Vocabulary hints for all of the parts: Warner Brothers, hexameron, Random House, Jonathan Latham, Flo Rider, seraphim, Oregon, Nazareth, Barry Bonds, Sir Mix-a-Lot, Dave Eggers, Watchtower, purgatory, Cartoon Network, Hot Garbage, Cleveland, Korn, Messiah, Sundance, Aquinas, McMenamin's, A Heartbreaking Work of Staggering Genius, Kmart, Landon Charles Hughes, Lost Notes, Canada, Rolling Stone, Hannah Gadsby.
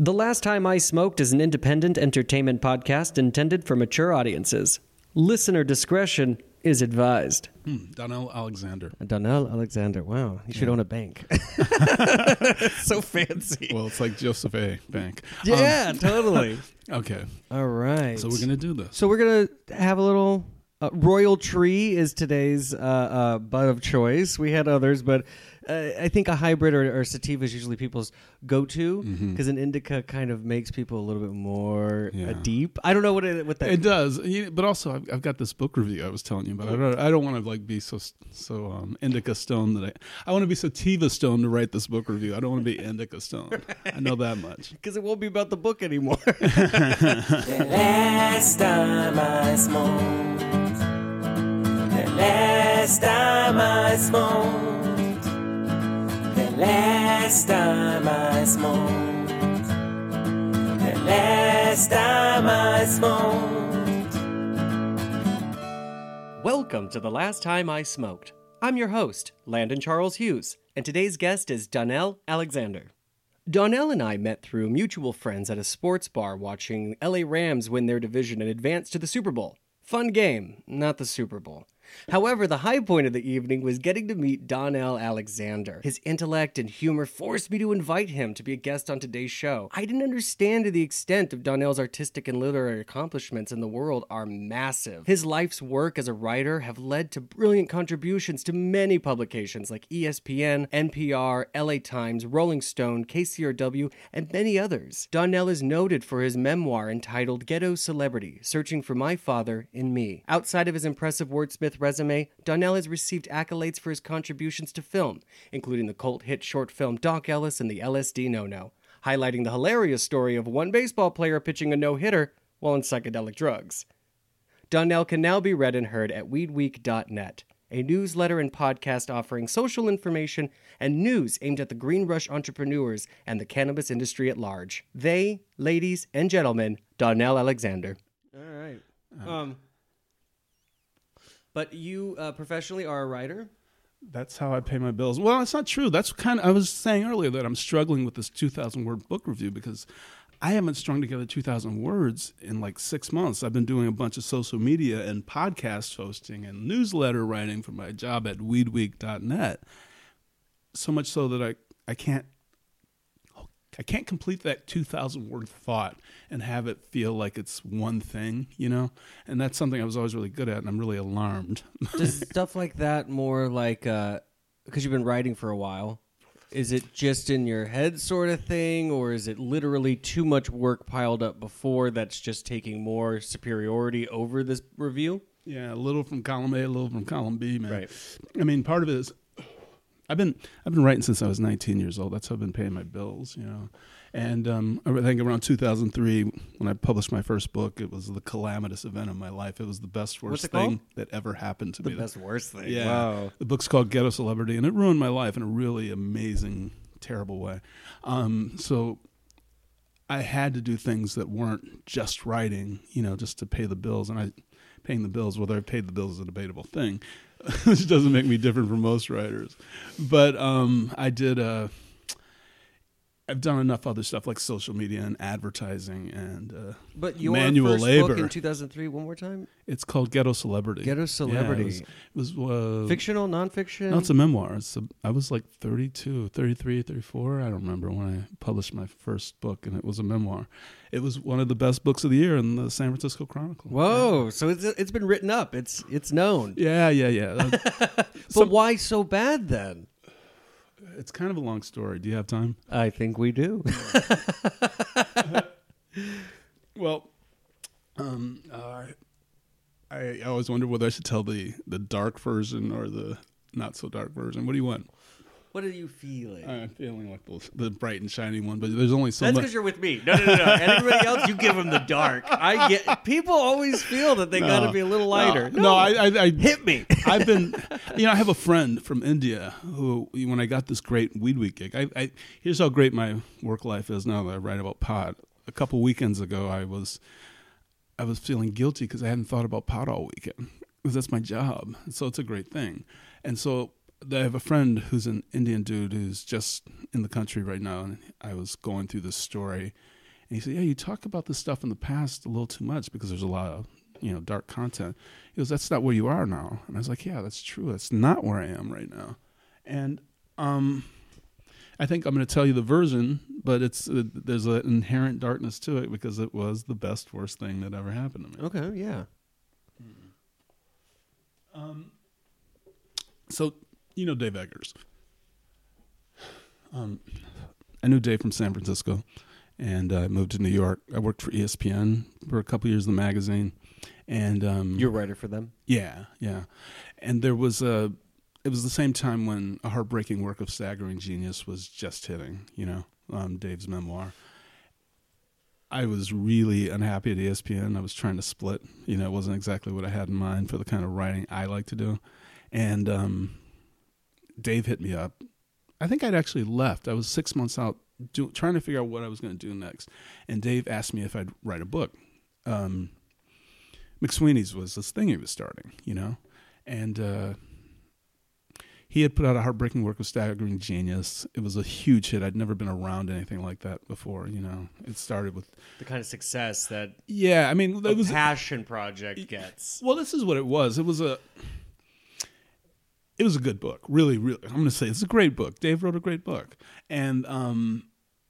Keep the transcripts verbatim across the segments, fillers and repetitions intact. The Last Time I Smoked is an independent entertainment podcast intended for mature audiences. Listener discretion is advised. Hmm, Donnell Alexander. Donnell Alexander. Wow. You should yeah. own a bank. So fancy. Well, it's like Joseph A. Bank. Yeah, um, totally. Okay. All right. So we're going to do this. So we're going to have a little... Uh, Royal Tree is today's uh, uh, bud of choice. We had others, but uh, I think a hybrid or, or sativa is usually people's go-to because mm-hmm. an indica kind of makes people a little bit more yeah. uh, deep. I don't know what it, what that. It does, but also I've, I've got this book review I was telling you about. I don't, I don't want to like be so so um, indica stoned that I I want to be sativa stoned to write this book review. I don't want to be indica stoned. Right. I know that much because it won't be about the book anymore. The last time I smoked. The last time I smoked, the last time I smoked, the last time I smoked. Welcome to The Last Time I Smoked. I'm your host, Landon Charles Hughes, and today's guest is Donnell Alexander. Donnell and I met through mutual friends at a sports bar watching L A Rams win their division and advance to the Super Bowl. Fun game, not the Super Bowl. However, the high point of the evening was getting to meet Donnell Alexander. His intellect and humor forced me to invite him to be a guest on today's show. I didn't understand to the extent of Donnell's artistic and literary accomplishments in the world are massive. His life's work as a writer have led to brilliant contributions to many publications like E S P N, N P R, L A Times, Rolling Stone, K C R W, and many others. Donnell is noted for his memoir entitled Ghetto Celebrity: Searching for My Father in Me. Outside of his impressive wordsmith resume, Donnell has received accolades for his contributions to film, including the cult hit short film Doc Ellis and the L S D No-No, highlighting the hilarious story of one baseball player pitching a no-hitter while on psychedelic drugs. Donnell can now be read and heard at Weed Week dot net, a newsletter and podcast offering social information and news aimed at the green rush entrepreneurs and the cannabis industry at large. They, ladies and gentlemen, Donnell Alexander. All right. Um... But you uh, professionally are a writer? That's how I pay my bills. Well, that's not true. That's kind of, I was saying earlier that I'm struggling with this two thousand word book review because I haven't strung together two thousand words in like six months. I've been doing a bunch of social media and podcast hosting and newsletter writing for my job at Weed Week dot net. So much so that I, I can't I can't complete that two thousand word thought and have it feel like it's one thing, you know? And that's something I was always really good at, and I'm really alarmed. Does stuff like that more like, uh, because you've been writing for a while, is it just in your head sort of thing, or is it literally too much work piled up before that's just taking more superiority over this review? Yeah, a little from column A, a little from column B, man. Right. I mean, part of it is... I've been I've been writing since I was nineteen years old. That's how I've been paying my bills, you know. And um, I think around two thousand three, when I published my first book, it was the calamitous event of my life. It was the best, worst thing that ever happened to me. The best, worst thing. Yeah. Wow. The book's called Ghetto Celebrity, and it ruined my life in a really amazing, terrible way. Um, so I had to do things that weren't just writing, you know, just to pay the bills. And I paying the bills, whether I paid the bills is a debatable thing. Which doesn't make me different from most writers. But um, I did, uh, I've done enough other stuff like social media and advertising and manual labor. But your first labor. book in two thousand three, one more time? It's called Ghetto Celebrity. Ghetto Celebrity. Yeah, it was, it was uh, fictional, nonfiction? No, it's a memoir. It's a, I was like thirty-two, thirty-three, thirty-four. I don't remember when I published my first book, and it was a memoir. It was one of the best books of the year in the San Francisco Chronicle. Whoa! Yeah. So it's it's been written up. It's it's known. Yeah, yeah, yeah. But some, why so bad then? It's kind of a long story. Do you have time? I think we do. Well, um, uh, I, I always wonder whether I should tell the the dark version or the not so dark version. What do you want? What are you feeling? I'm feeling like the, the bright and shiny one, but there's only so much. That's because you're with me. No, no, no, no. Everybody else, you give them the dark. I get. People always feel that they no, got to be a little lighter. No, no, no I, I, I hit me. I've been, you know, I have a friend from India who, when I got this great Weed Week gig, I, I here's how great my work life is now that I write about pot. A couple weekends ago, I was, I was feeling guilty because I hadn't thought about pot all weekend because that's my job. So it's a great thing, and so. I have a friend who's an Indian dude who's just in the country right now, and I was going through this story, and he said, yeah, you talk about this stuff in the past a little too much because there's a lot of, you know, dark content. He goes, that's not where you are now. And I was like, yeah, that's true. That's not where I am right now. And um, I think I'm going to tell you the version, but it's uh, there's an inherent darkness to it because it was the best, worst thing that ever happened to me. Okay, yeah. Mm-hmm. Um. So, you know Dave Eggers. Um, I knew Dave from San Francisco, and I uh, moved to New York. I worked for E S P N for a couple years in the magazine, and um, you're a writer for them. Yeah, yeah. And there was a. It was the same time when A Heartbreaking Work of Staggering Genius was just hitting. You know, um, Dave's memoir. I was really unhappy at E S P N. I was trying to split. You know, it wasn't exactly what I had in mind for the kind of writing I like to do, and. Um, Dave hit me up. I think I'd actually left. I was six months out do, trying to figure out what I was going to do next. And Dave asked me if I'd write a book. Um, McSweeney's was this thing he was starting, you know? And uh, he had put out A Heartbreaking Work of Staggering Genius. It was a huge hit. I'd never been around anything like that before, you know? It started with... the kind of success that... yeah, I mean... it was, passion project it, gets. Well, this is what it was. It was a... It was a good book, really, really. I'm going to say it's a great book. Dave wrote a great book. And um,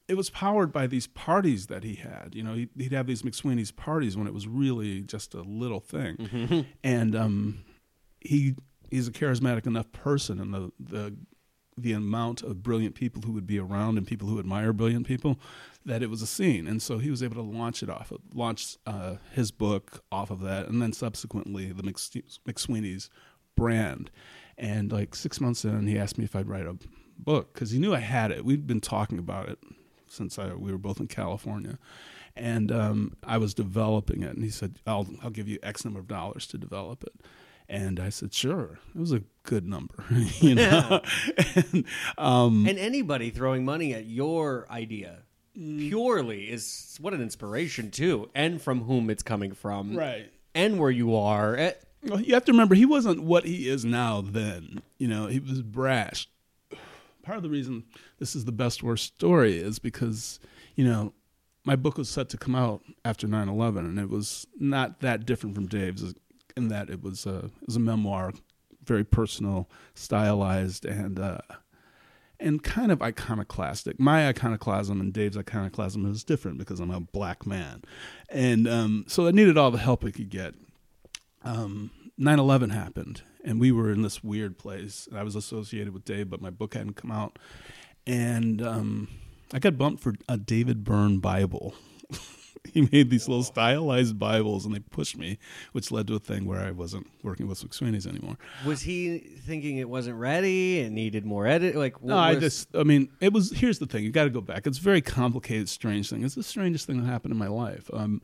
it was powered by these parties that he had. You know, he'd, he'd have these McSweeney's parties when it was really just a little thing. Mm-hmm. And um, he he's a charismatic enough person, and the, the, the amount of brilliant people who would be around and people who admire brilliant people, that it was a scene. And so he was able to launch it off, of, launch uh, his book off of that, and then subsequently the McSweeney's brand. And like six months in, he asked me if I'd write a book because he knew I had it. We'd been talking about it since I, we were both in California, and um, I was developing it. And he said, "I'll I'll give you X number of dollars to develop it." And I said, "Sure." It was a good number, you know. Yeah. and, um, and anybody throwing money at your idea mm, purely is what an inspiration too, and from whom it's coming from, right? And where you are at. Well, you have to remember, he wasn't what he is now then. You know, he was brash. Part of the reason this is the best, worst story is because, you know, my book was set to come out after nine eleven, and it was not that different from Dave's in that it was a, it was a memoir, very personal, stylized, and uh, and kind of iconoclastic. My iconoclasm and Dave's iconoclasm is different because I'm a black man. And um, so I needed all the help I could get. Um, nine eleven happened, and we were in this weird place. I was associated with Dave, but my book hadn't come out. And um, I got bumped for a David Byrne Bible. He made these little stylized Bibles, and they pushed me, which led to a thing where I wasn't working with McSweeney's anymore. Was he thinking it wasn't ready and needed more edit? Like, what no, I just, I mean, it was, here's the thing. You got to go back. It's a very complicated, strange thing. It's the strangest thing that happened in my life. Um,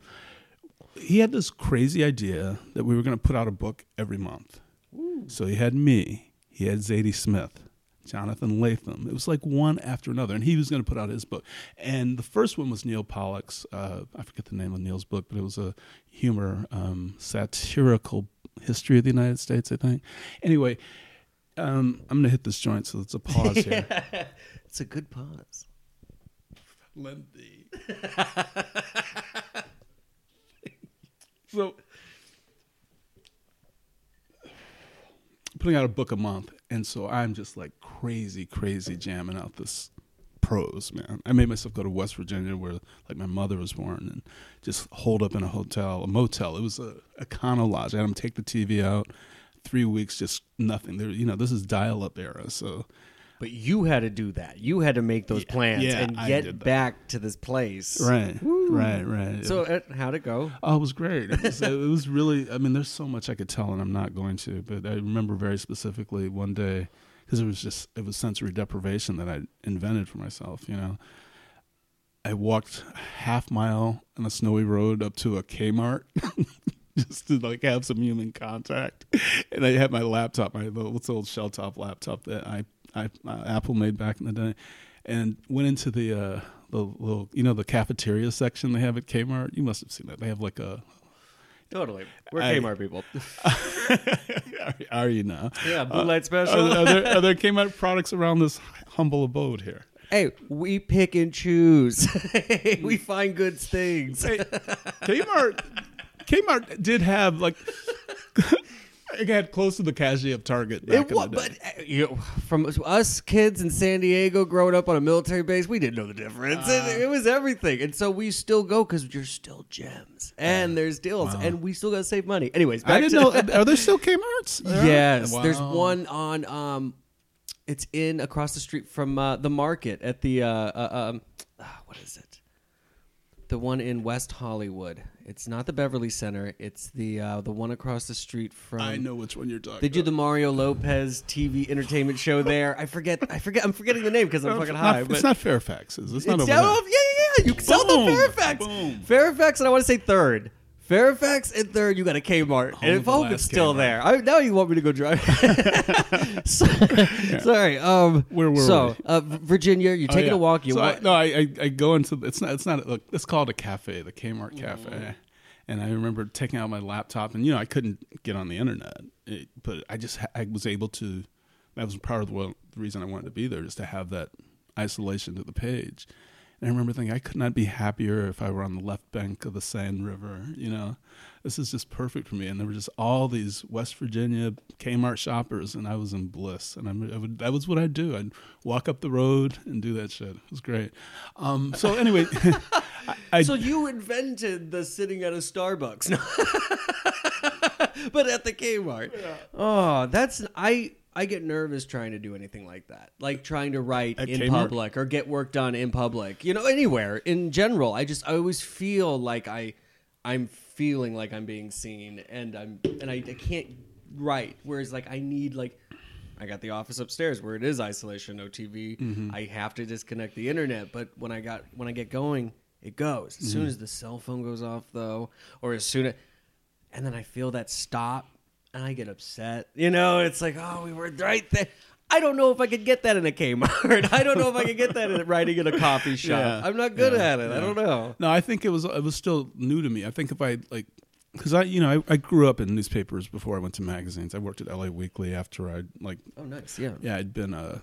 He had this crazy idea that we were going to put out a book every month. Ooh. So he had me, he had Zadie Smith, Jonathan Latham. It was like one after another, and he was going to put out his book. And the first one was Neil Pollock's, uh, I forget the name of Neil's book, but it was a humor, um, satirical history of the United States, I think. Anyway, um, I'm going to hit this joint, so it's a pause here. It's a good pause. Lengthy. So, putting out a book a month, and so I'm just like crazy, crazy jamming out this prose, man. I made myself go to West Virginia, where like my mother was born, and just hold up in a hotel, a motel. It was a, a condo lodge. I had them take the T V out, three weeks, just nothing. There, you know, this is dial-up era, so. But you had to do that. You had to make those yeah, plans yeah, and get back to this place. Right, Woo. right, right. So it, how'd it go? Oh, it was great. It was, it was really, I mean, there's so much I could tell, and I'm not going to. But I remember very specifically one day, because it was just, it was sensory deprivation that I invented for myself, you know. I walked a half mile on a snowy road up to a Kmart. Just to like have some human contact. And I had my laptop, my little old shell top laptop that I, I uh, Apple made back in the day, and went into the uh, the little, you know, the cafeteria section they have at Kmart. You must have seen that. They have like a Totally. We're I, Kmart people. Are you now? Yeah, Blue Light uh, Special. are, are, there, are there Kmart products around this humble abode here? Hey, we pick and choose. We find good things. Hey, Kmart, Kmart did have, like... It got close to the cachet of Target back it was, in the day. But uh, you know, from us kids in San Diego growing up on a military base, we didn't know the difference. Uh, it, it was everything. And so we still go because you're still gems. And uh, there's deals. Wow. And we still got to save money. Anyways, back I didn't to... know. Are there still Kmarts? There yes. Wow. There's one on... Um, it's in across the street from uh, the market at the... Uh, uh, um, uh, what is it? The one in West Hollywood. It's not the Beverly Center. It's the uh, the one across the street from. I know which one you're talking. They do about. The Mario Lopez T V entertainment show there. I forget. I forget. I'm forgetting the name because I'm fucking high. Not, but it's not Fairfax. Is it's not over. Yeah, yeah, yeah. You can sell the Fairfax. Boom. Fairfax, and I want to say third. Fairfax and third. You got a Kmart, Home and if hope it's still Kmart. There. I, now you want me to go drive? so, yeah. Sorry. Um, Where were so, we? So uh, Virginia, you take oh, yeah. a walk. You so walk. I, no, I I go into it's not it's not look, it's called a cafe, the Kmart cafe, mm. and I remember taking out my laptop, and you know I couldn't get on the internet, it, but I just I was able to. That was part of the, well, the reason I wanted to be there, is to have that isolation to the page. And I remember thinking, I could not be happier if I were on the left bank of the Seine River. You know, this is just perfect for me. And there were just all these West Virginia Kmart shoppers, and I was in bliss. And I, I would, that was what I'd do. I'd walk up the road and do that shit. It was great. Um, so anyway. I, I, so you invented the sitting at a Starbucks. But at the Kmart. Yeah. Oh, that's... I. I get nervous trying to do anything like that, like trying to write at in Kmart? Public or get work done in public, you know, anywhere in general. I just, I always feel like I, I'm feeling like I'm being seen, and I'm, and I, I can't write. Whereas like, I need like, I got the office upstairs where it is isolation, no T V. Mm-hmm. I have to disconnect the internet. But when I got, when I get going, it goes. As mm-hmm. soon as the cell phone goes off though, or as soon as, and then I feel that stop. And I get upset. You know, it's like, oh, we were right there. I don't know if I could get that in a Kmart. I don't know if I could get that in writing in a coffee shop. Yeah, I'm not good yeah, at it. Yeah. I don't know. No, I think it was it was still new to me. I think if I, like, because I, you know, I, I grew up in newspapers before I went to magazines. I worked at L A Weekly after I, like. Oh, nice. Yeah. Yeah, I'd been, uh,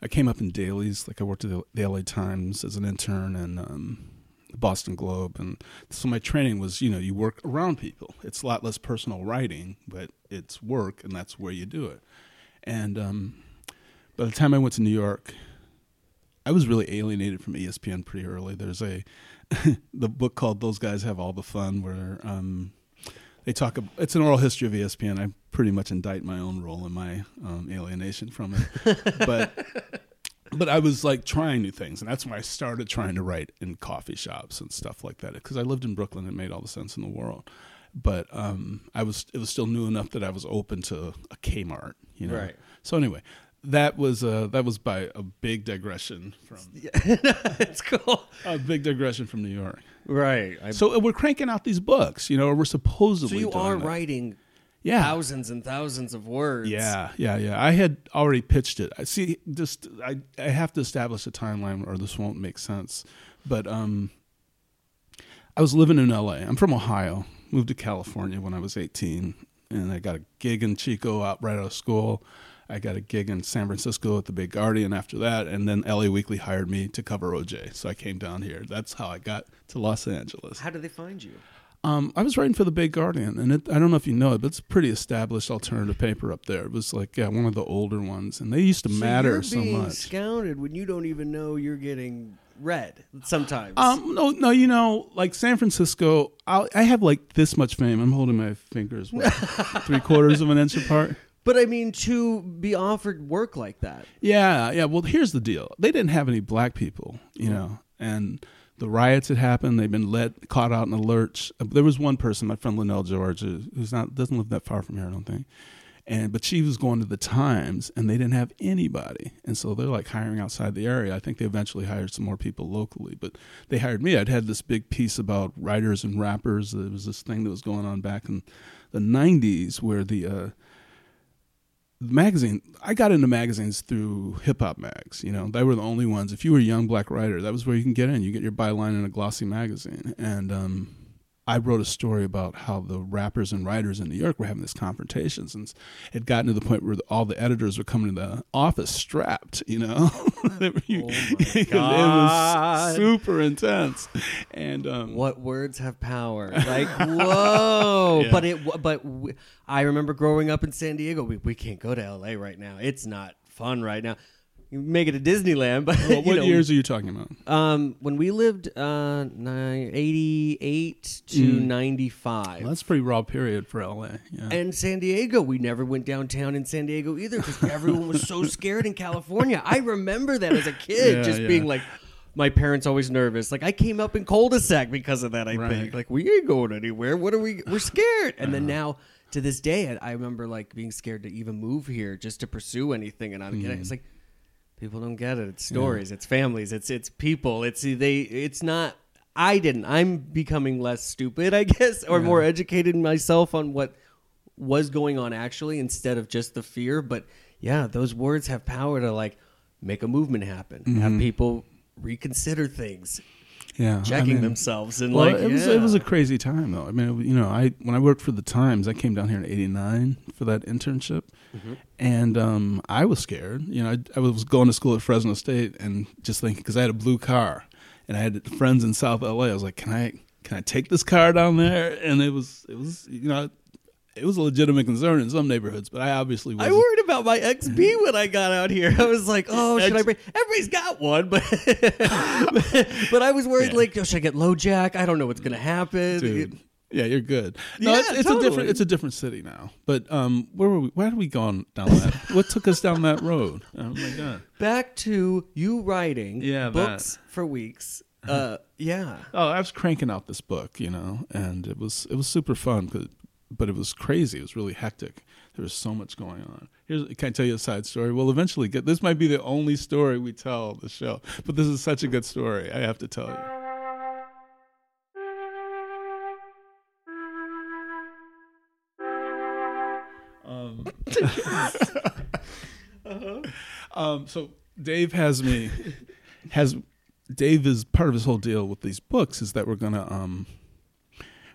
I came up in dailies. Like, I worked at the, the L A Times as an intern and, um, the Boston Globe, and so my training was, you know, you work around people. It's a lot less personal writing, but it's work, and that's where you do it. And um, by the time I went to New York, I was really alienated from E S P N pretty early. There's a the book called "Those Guys Have All the Fun," where um, they talk. About, it's an oral history of E S P N. I pretty much indict my own role in my um, alienation from it, but. But I was, like, trying new things, and that's when I started trying to write in coffee shops and stuff like that. Because I lived in Brooklyn, it made all the sense in the world. But um, I was it was still new enough that I was open to a Kmart, you know. Right. So anyway, that was uh, that was by a big digression from. Yeah, it's cool. A big digression from New York. Right. I... So we're cranking out these books, you know, or we're supposedly. So you doing are that. Writing. Yeah, thousands and thousands of words. Yeah, yeah, yeah. I had already pitched it. I see. Just I, I have to establish a timeline, or this won't make sense. But um, I was living in L A. I'm from Ohio. Moved to California when I was eighteen, and I got a gig in Chico out right out of school. I got a gig in San Francisco at the Big Guardian after that, and then L A Weekly hired me to cover O J. So I came down here. That's how I got to Los Angeles. How did they find you? Um, I was writing for the Bay Guardian, and it, I don't know if you know it, but it's a pretty established alternative paper up there. It was like yeah, one of the older ones, and they used to so matter so much. You're being scouted when you don't even know you're getting read sometimes. Um, no, no, you know, like San Francisco, I'll, I have like this much fame. I'm holding my fingers what, three quarters of an inch apart. But I mean, to be offered work like that. Yeah, yeah. Well, here's the deal: they didn't have any black people, you know, and. The riots had happened. They've been let caught out in the lurch. There was one person, my friend Linnell George, who's not doesn't live that far from here, I don't think. And but she was going to the Times, and they didn't have anybody. And so they're like hiring outside the area. I think they eventually hired some more people locally, but they hired me. I'd had this big piece about writers and rappers. There was this thing that was going on back in the nineties where the uh, the magazine. I got into magazines through hip hop mags. You know, they were the only ones. If you were a young black writer, that was where you can get in. You get your byline in a glossy magazine, and um, I wrote a story about how the rappers and writers in New York were having these confrontations, and it had gotten to the point where the, all the editors were coming to the office strapped, you know? you, oh my God. It was super intense. And um, what words have power? Like, whoa. yeah. But it. But we, I remember growing up in San Diego, we, we can't go to L A right now. It's not fun right now. You make it to Disneyland, but well, what you know, years are you talking about? Um, when we lived, uh, eighty-eight to mm. ninety-five. Well, that's a pretty raw period for L A. Yeah. And San Diego, we never went downtown in San Diego either because everyone was so scared in California. I remember that as a kid, yeah, just yeah. being like, my parents always nervous. Like I came up in cul-de-sac because of that. I right. think like we ain't going anywhere. What are we? We're scared. And uh-huh. then now to this day, I, I remember like being scared to even move here just to pursue anything. And I mm. get it. It's like. People don't get it. It's stories. Yeah. It's families. It's it's people. It's they. It's not. I didn't. I'm becoming less stupid, I guess, or yeah. more educated myself on what was going on actually, instead of just the fear. But yeah, those words have power to like make a movement happen, mm-hmm. have people reconsider things, yeah, checking I mean, themselves, and well, like it was, yeah. it was a crazy time though. I mean, you know, I when I worked for the Times, I came down here in eighty-nine for that internship. Mm-hmm. And um, I was scared. You know, I, I was going to school at Fresno State and just thinking, because I had a blue car and I had friends in South L A. I was like, can I can I take this car down there? And it was, it was you know, it was a legitimate concern in some neighborhoods, but I obviously wasn't. I worried about my X B when I got out here. I was like, oh, should X- I bring... Everybody's got one, but but I was worried, yeah. like, oh, should I get low jack? I don't know what's going to happen. Dude. Yeah, you're good. No, yeah, it's, it's totally. a different it's a different city now. But um, where were we? Why did we go on down that? What took us down that road? Oh my God! Back to you writing yeah, books that. for weeks. Uh, yeah. Oh, I was cranking out this book, you know, and it was it was super fun, cause, but it was crazy. It was really hectic. There was so much going on. Here's, can I tell you a side story? We'll eventually get this. Might be the only story we tell the show, but this is such a good story. I have to tell you. uh-huh. um, so Dave has me has Dave is part of his whole deal with these books is that we're gonna um,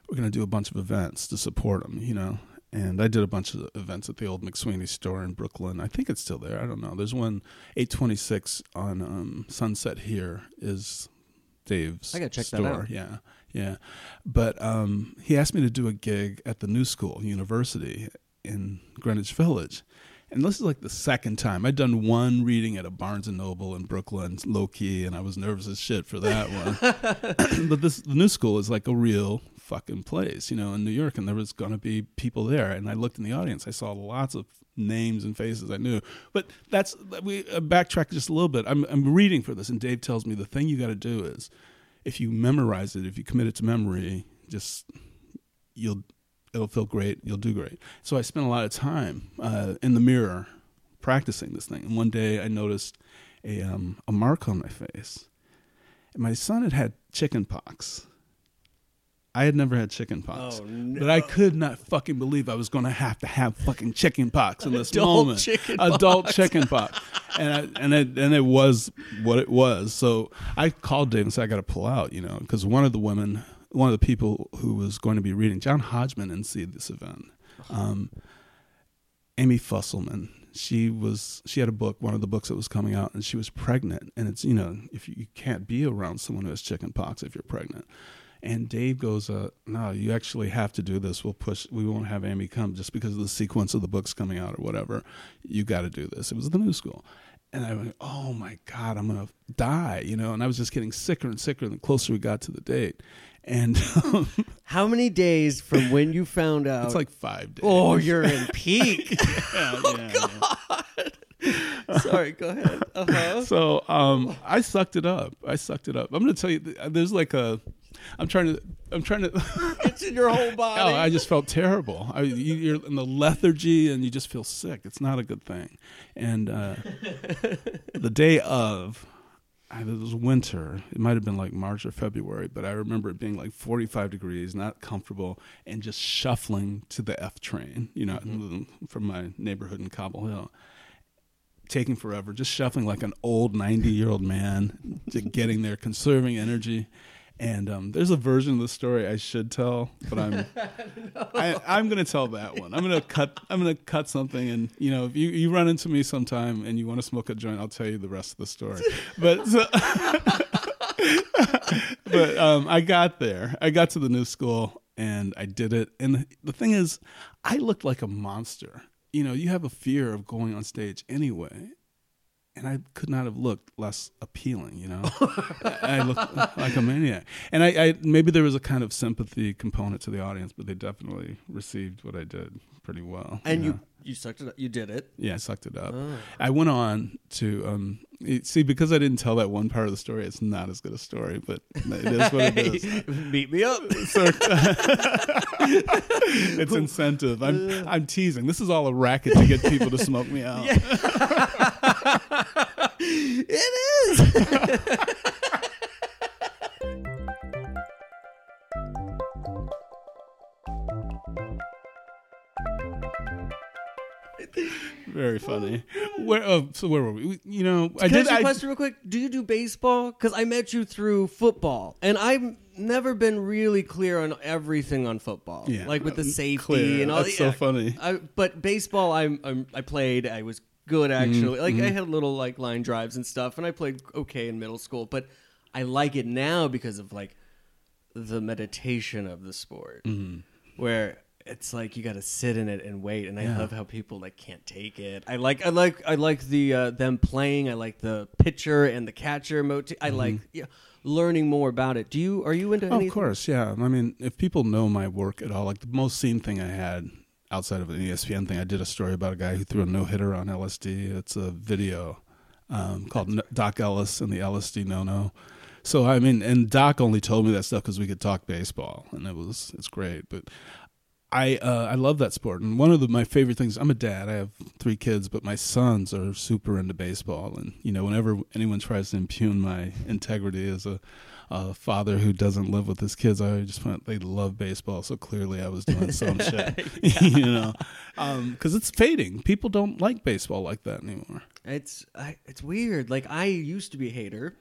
we're gonna do a bunch of events to support him, you know. And I did a bunch of events at the old McSweeney's store in Brooklyn. I think it's still there. I don't know. There's one eight twenty-six on um, Sunset. Here is Dave's. I gotta check store. that out. Yeah. Yeah. But um, he asked me to do a gig at the New School University in Greenwich Village. And this is like the second time. I'd done one reading at a Barnes and Noble in Brooklyn, low-key, and I was nervous as shit for that one. But this the New School is like a real fucking place, you know, in New York, and there was going to be people there. And I looked in the audience. I saw lots of names and faces I knew. But that's, we backtracked just a little bit. I'm, I'm reading for this, and Dave tells me the thing you got to do is, if you memorize it, if you commit it to memory, just, you'll... it'll feel great. You'll do great. So I spent a lot of time uh, in the mirror practicing this thing. And one day I noticed a um, a mark on my face. And my son had had chicken pox. I had never had chicken pox. Oh, no. But I could not fucking believe I was going to have to have fucking chicken pox in this Adult moment. Chicken Adult pox. chicken pox. And I, and, it, and it was what it was. So I called Dave and said, I got to pull out, you know, because one of the women... one of the people who was going to be reading, John Hodgman emceed this event. Um, Amy Fusselman, she was, she had a book, one of the books that was coming out, and she was pregnant. And it's, you know, if you, you can't be around someone who has chicken pox if you're pregnant. And Dave goes, uh, no, you actually have to do this. We'll push, we won't have Amy come just because of the sequence of the books coming out or whatever. You got to do this. It was the New School. And I went, oh my God, I'm going to die, you know? And I was just getting sicker and sicker the closer we got to the date. And um, how many days from when you found out? It's like five days. Oh, you're in peak. yeah, oh, yeah, God. Yeah. Sorry, go ahead. Uh-huh. So um, I sucked it up. I sucked it up. I'm going to tell you, there's like a, I'm trying to, I'm trying to. It's in your whole body. Oh, I just felt terrible. I, you, you're in the lethargy and you just feel sick. It's not a good thing. And uh, the day of. It was winter. It might have been like March or February, but I remember it being like forty-five degrees, not comfortable, and just shuffling to the F train, you know, mm-hmm. from my neighborhood in Cobble Hill. Taking forever, just shuffling like an old ninety-year-old man to getting there, conserving energy. And um, there's a version of the story I should tell, but I'm no. I, I'm going to tell that one. I'm going to cut I'm going to cut something, and you know, if you, you run into me sometime and you want to smoke a joint, I'll tell you the rest of the story. But so, but um, I got there. I got to the new school and I did it. And the thing is, I looked like a monster. You know, you have a fear of going on stage anyway. And I could not have looked less appealing, you know. I looked like a maniac. And I, I maybe there was a kind of sympathy component to the audience, but they definitely received what I did pretty well. And you, know? you, you sucked it up. You did it. Yeah, I sucked it up. Oh. I went on to, um, it, see, because I didn't tell that one part of the story, it's not as good a story, but it is what it is. Beat me up. So, it's incentive. I'm, I'm teasing. This is all a racket to get people to smoke me out. Yeah. It is. Very funny. Where? Oh, so where were we? You know, I Can did. I ask you a question real quick. Do you do baseball? Because I met you through football, and I've never been really clear on everything on football. Yeah, like with the safety clear. and all. That's the, so yeah, funny. I, but baseball, I'm, I'm. I played. I was. Good, actually. Mm-hmm. Like mm-hmm. I had little like line drives and stuff, and I played okay in middle school. But I like it now because of like the meditation of the sport, mm-hmm. where it's like you got to sit in it and wait. And I yeah. love how people like can't take it. I like, I like, I like the uh, them playing. I like the pitcher and the catcher motif. Mm-hmm. I like yeah, learning more about it. Do you are you into? Oh, anything? Of course, yeah. I mean, if people know my work at all, like the most seen thing I had. Outside of an E S P N thing, I did a story about a guy who threw a no-hitter on L S D. It's a video um, called Doc Ellis and the L S D No-No. So, I mean, and Doc only told me that stuff because we could talk baseball, and it was it's great. But I uh, I love that sport. And one of the, my favorite things, I'm a dad. I have three kids, but my sons are super into baseball. And, you know, whenever anyone tries to impugn my integrity as a Uh, father who doesn't live with his kids, I just went, they love baseball, so clearly I was doing some shit, you know, because um, it's fading. People don't like baseball like that anymore. It's I, it's weird. Like I used to be a hater.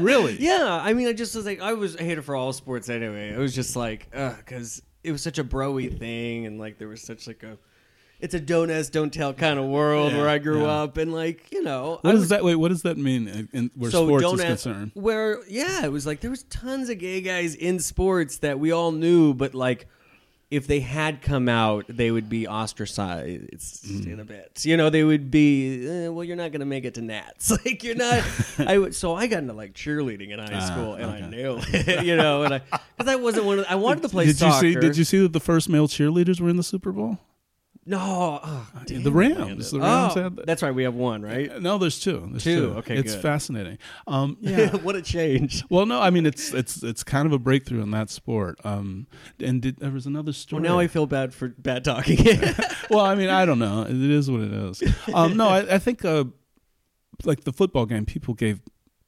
Really? Yeah. I mean, I just was like, I was a hater for all sports anyway. It was just like, because it was such a bro-y thing, and like there was such like a. It's a don't ask, don't tell kind of world yeah, where I grew yeah. up, and like you know, what does that wait? What does that mean? In, in, where so sports don't is ask, concerned, where yeah, it was like there was tons of gay guys in sports that we all knew, but like if they had come out, they would be ostracized mm. in a bit. You know, they would be eh, well, you're not gonna make it to Nats, like you're not. I would, so I got into like cheerleading in high uh, school, and okay. I knew it, you know, and I because I wasn't one of the, I wanted to play did soccer. You see, did you see that the first male cheerleaders were in the Super Bowl? No, oh, the Rams. The Rams oh, had that. That's right. We have one, right? No, there's two. There's two. two. Okay, it's good. Fascinating. Um, yeah, what a change. Well, no, I mean it's it's it's kind of a breakthrough in that sport. Um, and did, there was another story. Well, now I feel bad for bad talking. Well, I mean, I don't know. It is what it is. Um, no, I, I think uh, like the football game, people gave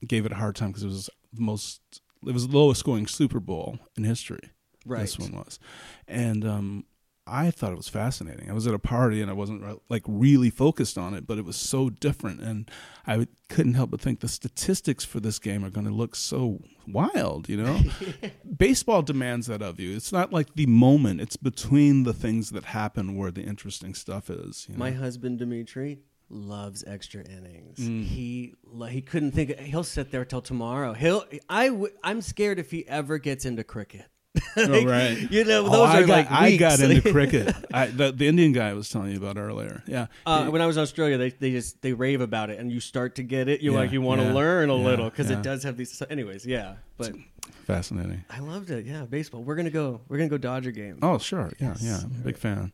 gave it a hard time because it was the most, it was the lowest scoring Super Bowl in history. Right, this one was, and. Um, I thought it was fascinating. I was at a party and I wasn't like really focused on it, but it was so different. And I couldn't help but think the statistics for this game are going to look so wild, you know? Baseball demands that of you. It's not like the moment. It's between the things that happen where the interesting stuff is. You know? My husband, Dimitri, loves extra innings. Mm. He he couldn't think. Of, he'll sit there till tomorrow. He'll I w- I'm scared if he ever gets into cricket. Like, oh, right. You know, those oh, I are got, like weeks. I got into cricket. I, the, the Indian guy I was telling you about earlier. Yeah. Uh, when I was in Australia, they, they just they rave about it, and you start to get it. You yeah, like you want to yeah, learn a yeah, little because yeah. it does have these. Anyways, yeah. But it's fascinating. I loved it. Yeah, baseball. We're gonna go. We're gonna go Dodger game. Oh sure. Yeah, yeah. Right. Big fan.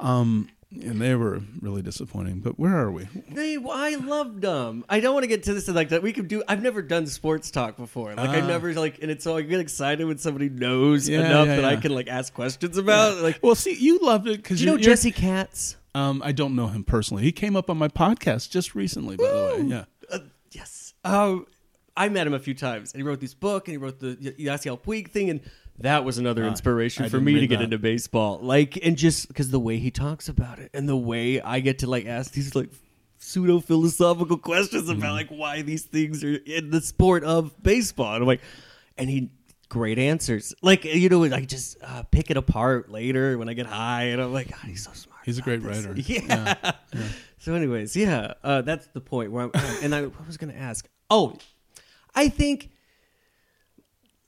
Um, and they were really disappointing. But where are we? They, well, I loved them. I don't want to get to this like that. We could do. I've never done sports talk before. Like uh, I never like, and it's all I get excited when somebody knows yeah, enough yeah, that yeah. I can like ask questions about. Yeah. Like, well, see, you loved it because you know Jesse Katz. Um, I don't know him personally. He came up on my podcast just recently, by Woo! the way. Yeah. Uh, yes. Um, I met him a few times, and he wrote this book, and he wrote the Yasiel Puig thing, and. That was another inspiration uh, for me to get that. into baseball. Like, and just because the way he talks about it and the way I get to like ask these like pseudo philosophical questions mm-hmm. about like why these things are in the sport of baseball. And I'm like, and he great answers. Like, you know, I just uh, pick it apart later when I get high, and I'm like, God, he's so smart. He's a great this. writer. Yeah. Yeah. yeah. So, anyways, yeah, uh, that's the point where I'm. And I, I was going to ask. Oh, I think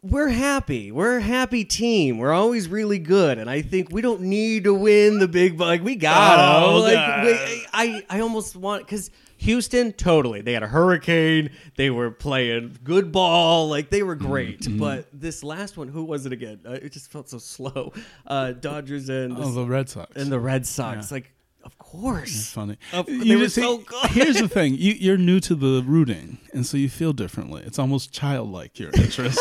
we're happy. We're a happy team. We're always really good, and I think we don't need to win the big. Like we got oh, like we, I, I almost want because. Houston, totally. They had a hurricane. They were playing good ball. Like, they were great. Mm-hmm. But this last one, who was it again? Uh, it just felt so slow. Uh, Dodgers and... Oh, the Red Sox. And the Red Sox. Yeah. Like, of course. That's funny. Of, they you were just, so good. Here's the thing. You, you're new to the rooting, and so you feel differently. It's almost childlike, your interest.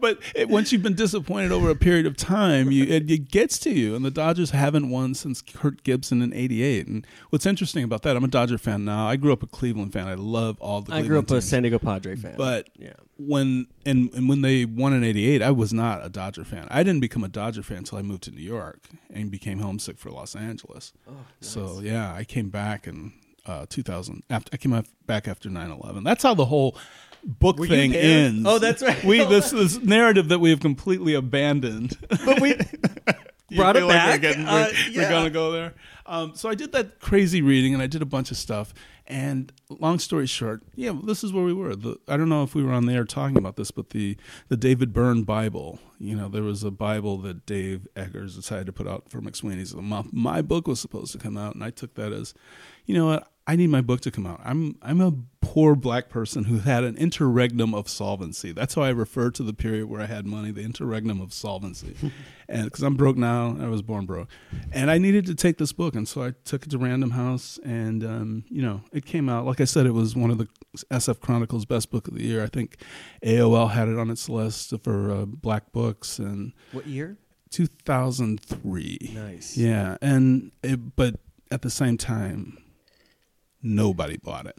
But it, once you've been disappointed over a period of time, you, it, it gets to you. And the Dodgers haven't won since Kurt Gibson in eighty-eight. And what's interesting about that, I'm a Dodger fan now. I grew up a Cleveland fan. I love all the Cleveland I grew up teams. A San Diego Padre fan. But yeah. when and, and when they won in eighty-eight, I was not a Dodger fan. I didn't become a Dodger fan until I moved to New York and became homesick for Los Angeles. Oh, nice. So, yeah, I came back in uh, two thousand. After, I came back after nine eleven. That's how the whole... book Were thing ends. Oh, that's right. We this this narrative that we have completely abandoned, but we brought it back. Like we're, getting, we're, uh, yeah. we're gonna go there. Um, so I did that crazy reading, and I did a bunch of stuff. And long story short, yeah, well, this is where we were. The, I don't know if we were on there talking about this, but the, the David Byrne Bible, you know, there was a Bible that Dave Eggers decided to put out for McSweeney's. My, my book was supposed to come out, and I took that as, you know what, I need my book to come out. I'm I'm a poor black person who had an interregnum of solvency. That's how I refer to the period where I had money, the interregnum of solvency. And because I'm broke now, I was born broke. And I needed to take this book, and so I took it to Random House, and, um, you know, it came out. Like I said, it was one of the S F Chronicles best book of the year. I think A O L had it on its list for uh, black books. And what year? two thousand three. Nice. Yeah, and it, but at the same time, nobody bought it.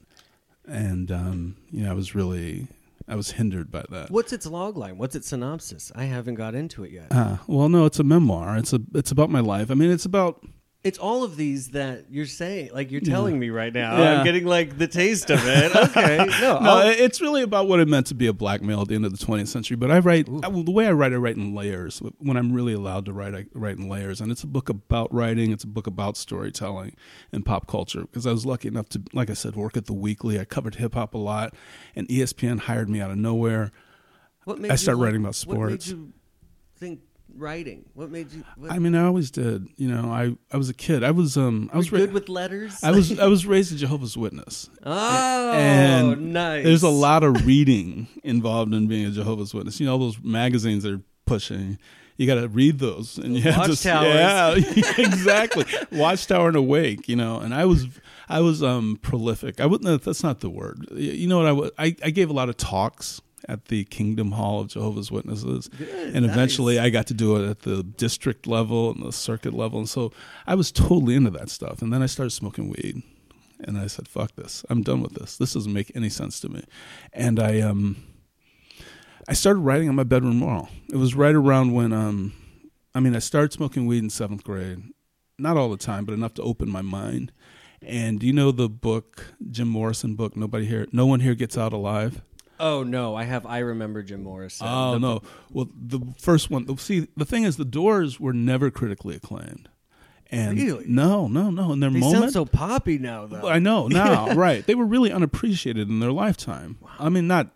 And, um, you know, I was really, I was hindered by that. What's its logline? What's its synopsis? I haven't got into it yet. Uh, well, no, it's a memoir. It's a, it's about my life. I mean, it's about... It's all of these that you're saying, like you're telling yeah. me right now. Yeah. I'm getting like the taste of it. Okay. No, no it's really about what it meant to be a black male at the end of the twentieth century. But I write, I, well, the way I write, I write in layers. When I'm really allowed to write, I write in layers. And it's a book about writing. It's a book about storytelling and pop culture. Because I was lucky enough to, like I said, work at the Weekly. I covered hip hop a lot. And E S P N hired me out of nowhere. What made I started you, writing about sports. What made you think... Writing. What made you? What? I mean, I always did. You know, I, I was a kid. I was um. I was ra- good with letters. I was I was raised a Jehovah's Witness. Oh, and nice. There's a lot of reading involved in being a Jehovah's Witness. You know, all those magazines they're pushing. You got to read those, and those you have to. Yeah, exactly. Watchtower and Awake. You know, and I was I was um prolific. I wouldn't. That's not the word. You know what? I I, I gave a lot of talks at the Kingdom Hall of Jehovah's Witnesses. Good, and eventually nice. I got to do it at the district level and the circuit level. And so I was totally into that stuff. And then I started smoking weed. And I said, fuck this. I'm done with this. This doesn't make any sense to me. And I um, I started writing on my bedroom wall. It was right around when, um, I mean, I started smoking weed in seventh grade. Not all the time, but enough to open my mind. And do you know the book, Jim Morrison book, Nobody Here, No One Here Gets Out Alive? Oh, no, I have, I remember Jim Morrison. Oh, the, no. Well, the first one, see, the thing is, the Doors were never critically acclaimed. And really? No, no, no. In their they moment. They sound so poppy now, though. I know, now, right. They were really unappreciated in their lifetime. Wow. I mean, not,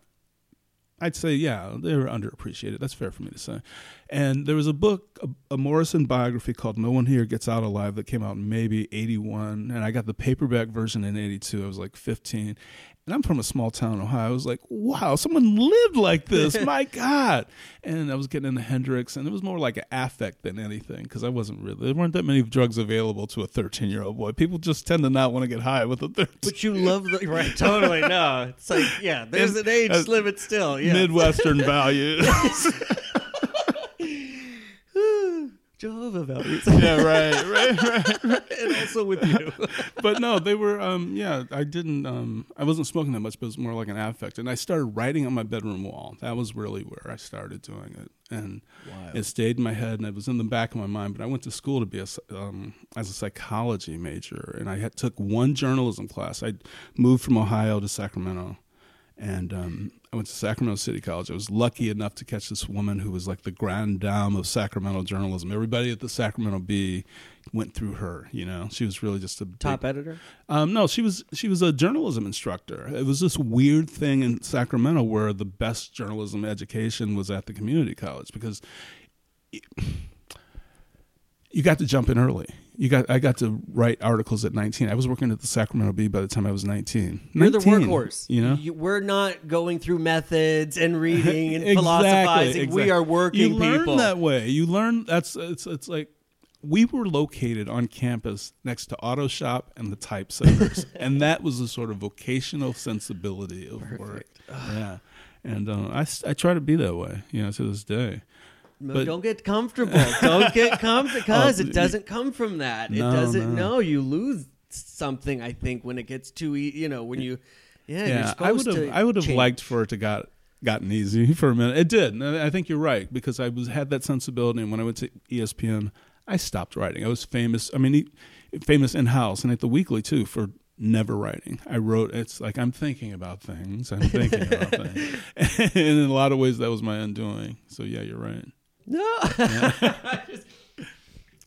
I'd say, yeah, they were underappreciated. That's fair for me to say. And there was a book, a, a Morrison biography called No One Here Gets Out Alive that came out in maybe eighty-one. And I got the paperback version in eighty-two. I was like fifteen. And I'm from a small town in Ohio. I was like, wow, someone lived like this. My God. And I was getting into Hendrix, and it was more like an affect than anything because I wasn't really, there weren't that many drugs available to a thirteen-year-old boy. People just tend to not want to get high with a thirteen. But you love the, right, totally, no. It's like, yeah, there's and, an age uh, limit still. Yeah. Midwestern values. Jehovah values. Yeah, right, right, right, right. And also with you. But no, they were, um, yeah, I didn't, um, I wasn't smoking that much, but it was more like an affect. And I started writing on my bedroom wall. That was really where I started doing it. And Wild. It stayed in my head, and it was in the back of my mind. But I went to school to be a, um, as a psychology major, and I had, took one journalism class. I moved from Ohio to Sacramento. And um, I went to Sacramento City College. I was lucky enough to catch this woman who was like the grande dame of Sacramento journalism. Everybody at the Sacramento Bee went through her. You know, she was really just a top big, editor. Um, no, she was she was a journalism instructor. It was this weird thing in Sacramento where the best journalism education was at the community college, because it, you got to jump in early. You got. I got to write articles at nineteen. I was working at the Sacramento Bee by the time I was nineteen. You're nineteen, the workhorse. You know, you, we're not going through methods and reading and exactly, philosophizing. Exactly. We are working. You learn people. that way. You learn. That's. It's. It's like we were located on campus next to auto shop and the typesetters, and that was a sort of vocational sensibility of Perfect. work. Yeah, and um, I. I try to be that way. You know, to this day. But don't get comfortable. Don't get comfortable because oh, it doesn't come from that. No, it doesn't. No. no, you lose something. I think when it gets too, e- you know, when you, yeah, yeah. You're supposed I would have, I would have liked for it to got gotten easy for a minute. It did. And I think you're right, because I was had that sensibility. And when I went to E S P N, I stopped writing. I was famous. I mean, famous in house and at the Weekly too for never writing. I wrote. It's like I'm thinking about things. I'm thinking about things. And in a lot of ways, that was my undoing. So yeah, you're right. No.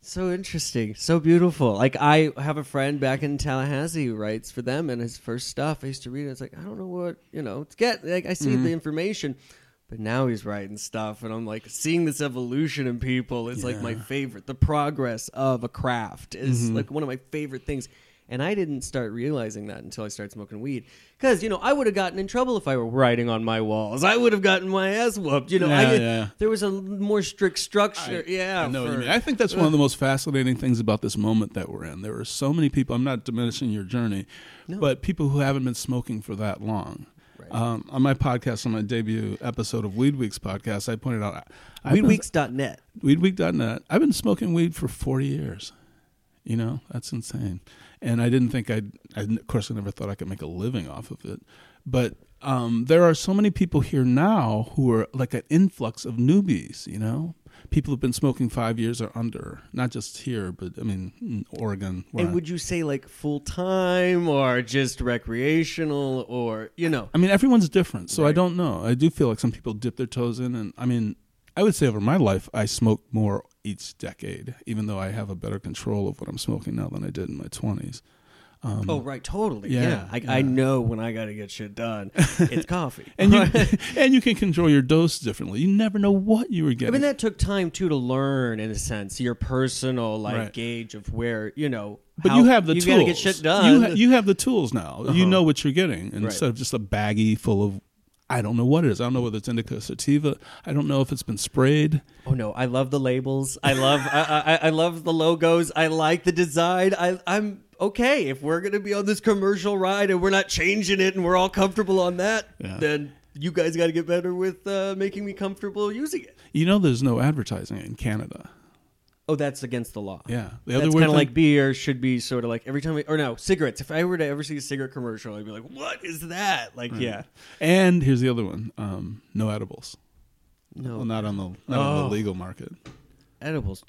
So interesting. So beautiful. Like I have a friend back in Tallahassee who writes for them, and his first stuff I used to read it. It's like, I don't know what, you know, it's get like I see mm-hmm. the information, but now he's writing stuff and I'm like seeing this evolution in people. It's yeah. like my favorite. The progress of a craft is mm-hmm. like one of my favorite things. And I didn't start realizing that until I started smoking weed. Because, you know, I would have gotten in trouble if I were writing on my walls. I would have gotten my ass whooped. You know, yeah, I did, yeah. there was a more strict structure. I, yeah. I know for, what you mean. I think that's uh, one of the most fascinating things about this moment that we're in. There are so many people, I'm not diminishing your journey, no. but people who haven't been smoking for that long. Right. Um, on my podcast, on my debut episode of Weed Week's podcast, I pointed out... Weed Weeks dot net Weed Week dot net I've been smoking weed for forty years. You know, that's insane. And I didn't think I'd, I, of course, I never thought I could make a living off of it. But um, there are so many people here now who are like an influx of newbies, you know? People have been smoking five years or under, not just here, but I mean, in Oregon. And I, would you say like full time or just recreational or, you know? I mean, everyone's different. So right. I don't know. I do feel like some people dip their toes in. And I mean, I would say over my life, I smoke more each decade, even though I have a better control of what I'm smoking now than I did in my twenties. Um, oh, right. Totally. Yeah. yeah. I, yeah. I know when I got to get shit done, it's coffee. and, you, and you can control your dose differently. You never know what you were getting. I mean, that took time, too, to learn, in a sense, your personal like right. gauge of where, you know, But How, you have the you tools. You got to get shit done. You, ha- you have the tools now. Uh-huh. You know what you're getting. And right. instead of just a baggie full of I don't know what it is. I don't know whether it's indica or sativa. I don't know if it's been sprayed. Oh no! I love the labels. I love. I, I I love the logos. I like the design. I I'm okay if we're gonna be on this commercial ride and we're not changing it and we're all comfortable on that. Yeah. Then you guys got to get better with uh, making me comfortable using it. You know, there's no advertising in Canada. Oh, that's against the law. Yeah. The other that's kind of like beer should be sort of like every time we, or no, cigarettes. If I were to ever see a cigarette commercial, I'd be like, what is that? Like, right. yeah. And here's the other one. Um, no edibles. No. Well, not on the, not oh. on the legal market. Edibles.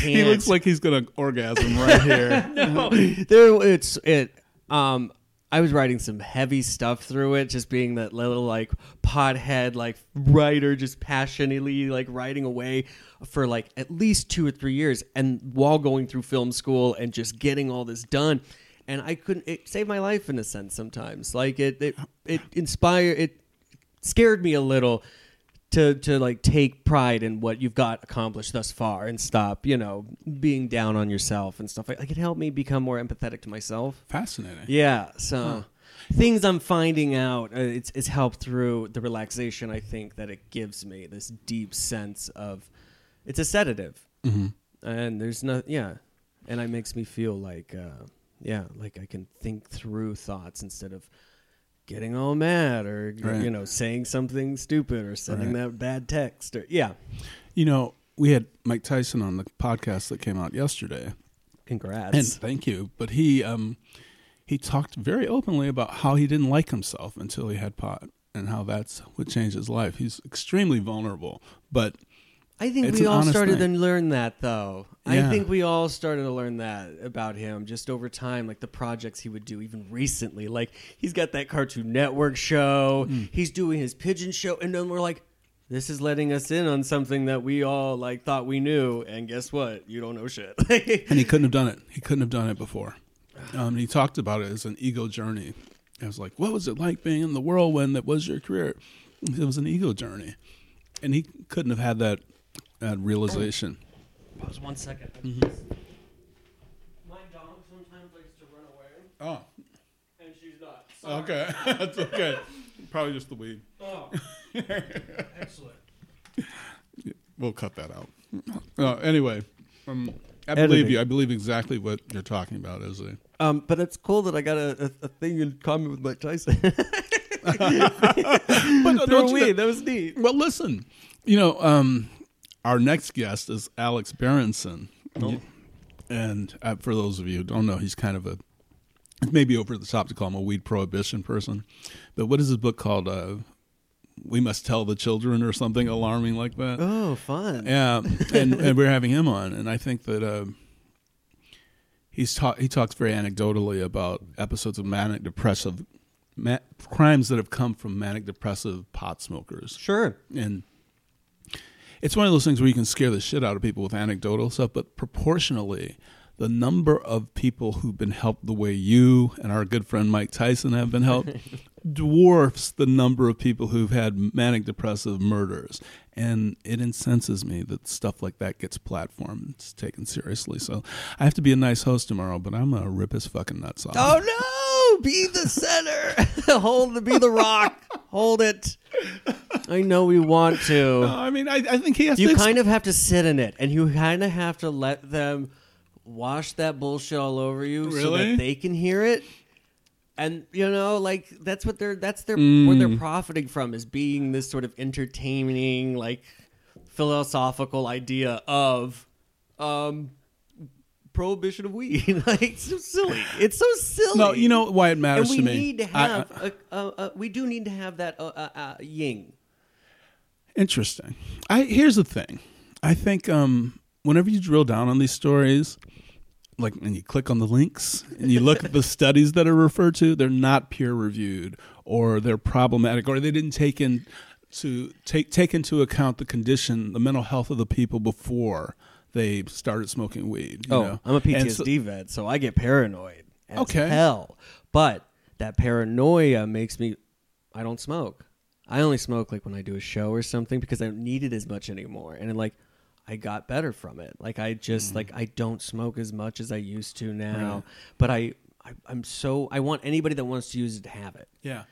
He looks like he's going to orgasm right here. No. There, it's, it, um, I was writing some heavy stuff through it, just being that little like pothead like writer, just passionately like writing away for like at least two or three years, and while going through film school and just getting all this done, and I couldn't. It saved my life in a sense sometimes. Like it, it, it inspired. It scared me a little to to like take pride in what you've got accomplished thus far and stop, you know, being down on yourself and stuff. Like it helped me become more empathetic to myself. Fascinating. Yeah. So huh. things I'm finding out, uh, it's it's helped through the relaxation, I think, that it gives me this deep sense of, it's a sedative. Mm-hmm. And there's no, yeah. And it makes me feel like, uh, yeah, like I can think through thoughts instead of getting all mad or, right. you know, saying something stupid or sending right. that bad text. Or yeah. You know, we had Mike Tyson on the podcast that came out yesterday. Congrats. And thank you. But he um, he talked very openly about how he didn't like himself until he had pot and how that's what changed his life. He's extremely vulnerable. But I think it's we all started thing. to learn that, though. Yeah. I think we all started to learn that about him just over time, like the projects he would do, even recently. Like, he's got that Cartoon Network show. Mm. He's doing his Pigeon show. And then we're like, this is letting us in on something that we all, like, thought we knew. And guess what? You don't know shit. And he couldn't have done it. He couldn't have done it before. Um, and he talked about it as an ego journey. I was like, what was it like being in the whirlwind that was your career? It was an ego journey. And he couldn't have had that that realization. Pause one second. Mm-hmm. My dog sometimes likes to run away. Oh. And she's not. Sorry. Okay. That's okay. Probably just the weed. Oh. Excellent. We'll cut that out. Uh, anyway, um, I Editing. believe you. I believe exactly what you're talking about, Izzy. Um, but it's cool that I got a, a, a thing in common with Mike Tyson. But no, don't weed. You know, that was neat. Well, listen, you know, um, our next guest is Alex Berenson. Oh. And uh, for those of you who don't know, he's kind of a, maybe over the top to call him a weed prohibition person. But what is his book called? Uh, We Must Tell the Children or something alarming like that. Oh, fun. Yeah. And, and we're having him on. And I think that uh, he's ta- he talks very anecdotally about episodes of manic depressive ma- crimes that have come from manic depressive pot smokers. Sure. And it's one of those things where you can scare the shit out of people with anecdotal stuff, but proportionally, the number of people who've been helped the way you and our good friend Mike Tyson have been helped dwarfs the number of people who've had manic depressive murders. And it incenses me that stuff like that gets platformed. It's taken seriously. So I have to be a nice host tomorrow, but I'm going to rip his fucking nuts off. Oh, no! Be the center. Hold the, be the rock. Hold it. I know we want to. No, I mean, I, I think he has you to... You exp- kind of have to sit in it, and you kind of have to let them... wash that bullshit all over you, really? So that they can hear it, and you know, like that's what they're that's their mm. what they're profiting from is being this sort of entertaining, like philosophical idea of um, prohibition of weed. Like it's so silly. It's so silly. No, you know why it matters and to me. We need to have. I, I, a, a, a, we do need to have that uh, uh, uh, yin. Interesting. I here's the thing. I think um, whenever you drill down on these stories. Like, and you click on the links and you look at the studies that are referred to, they're not peer reviewed or they're problematic or they didn't take in to take take into account the condition, the mental health of the people before they started smoking weed. You oh, know? I'm a P T S D so, vet, so I get paranoid as okay. hell. But that paranoia makes me, I don't smoke. I only smoke like when I do a show or something because I don't need it as much anymore. And I'm like, I got better from it. Like I just mm. like I don't smoke as much as I used to now. Right. But I, I I'm so I want anybody that wants to use it to have it. Yeah.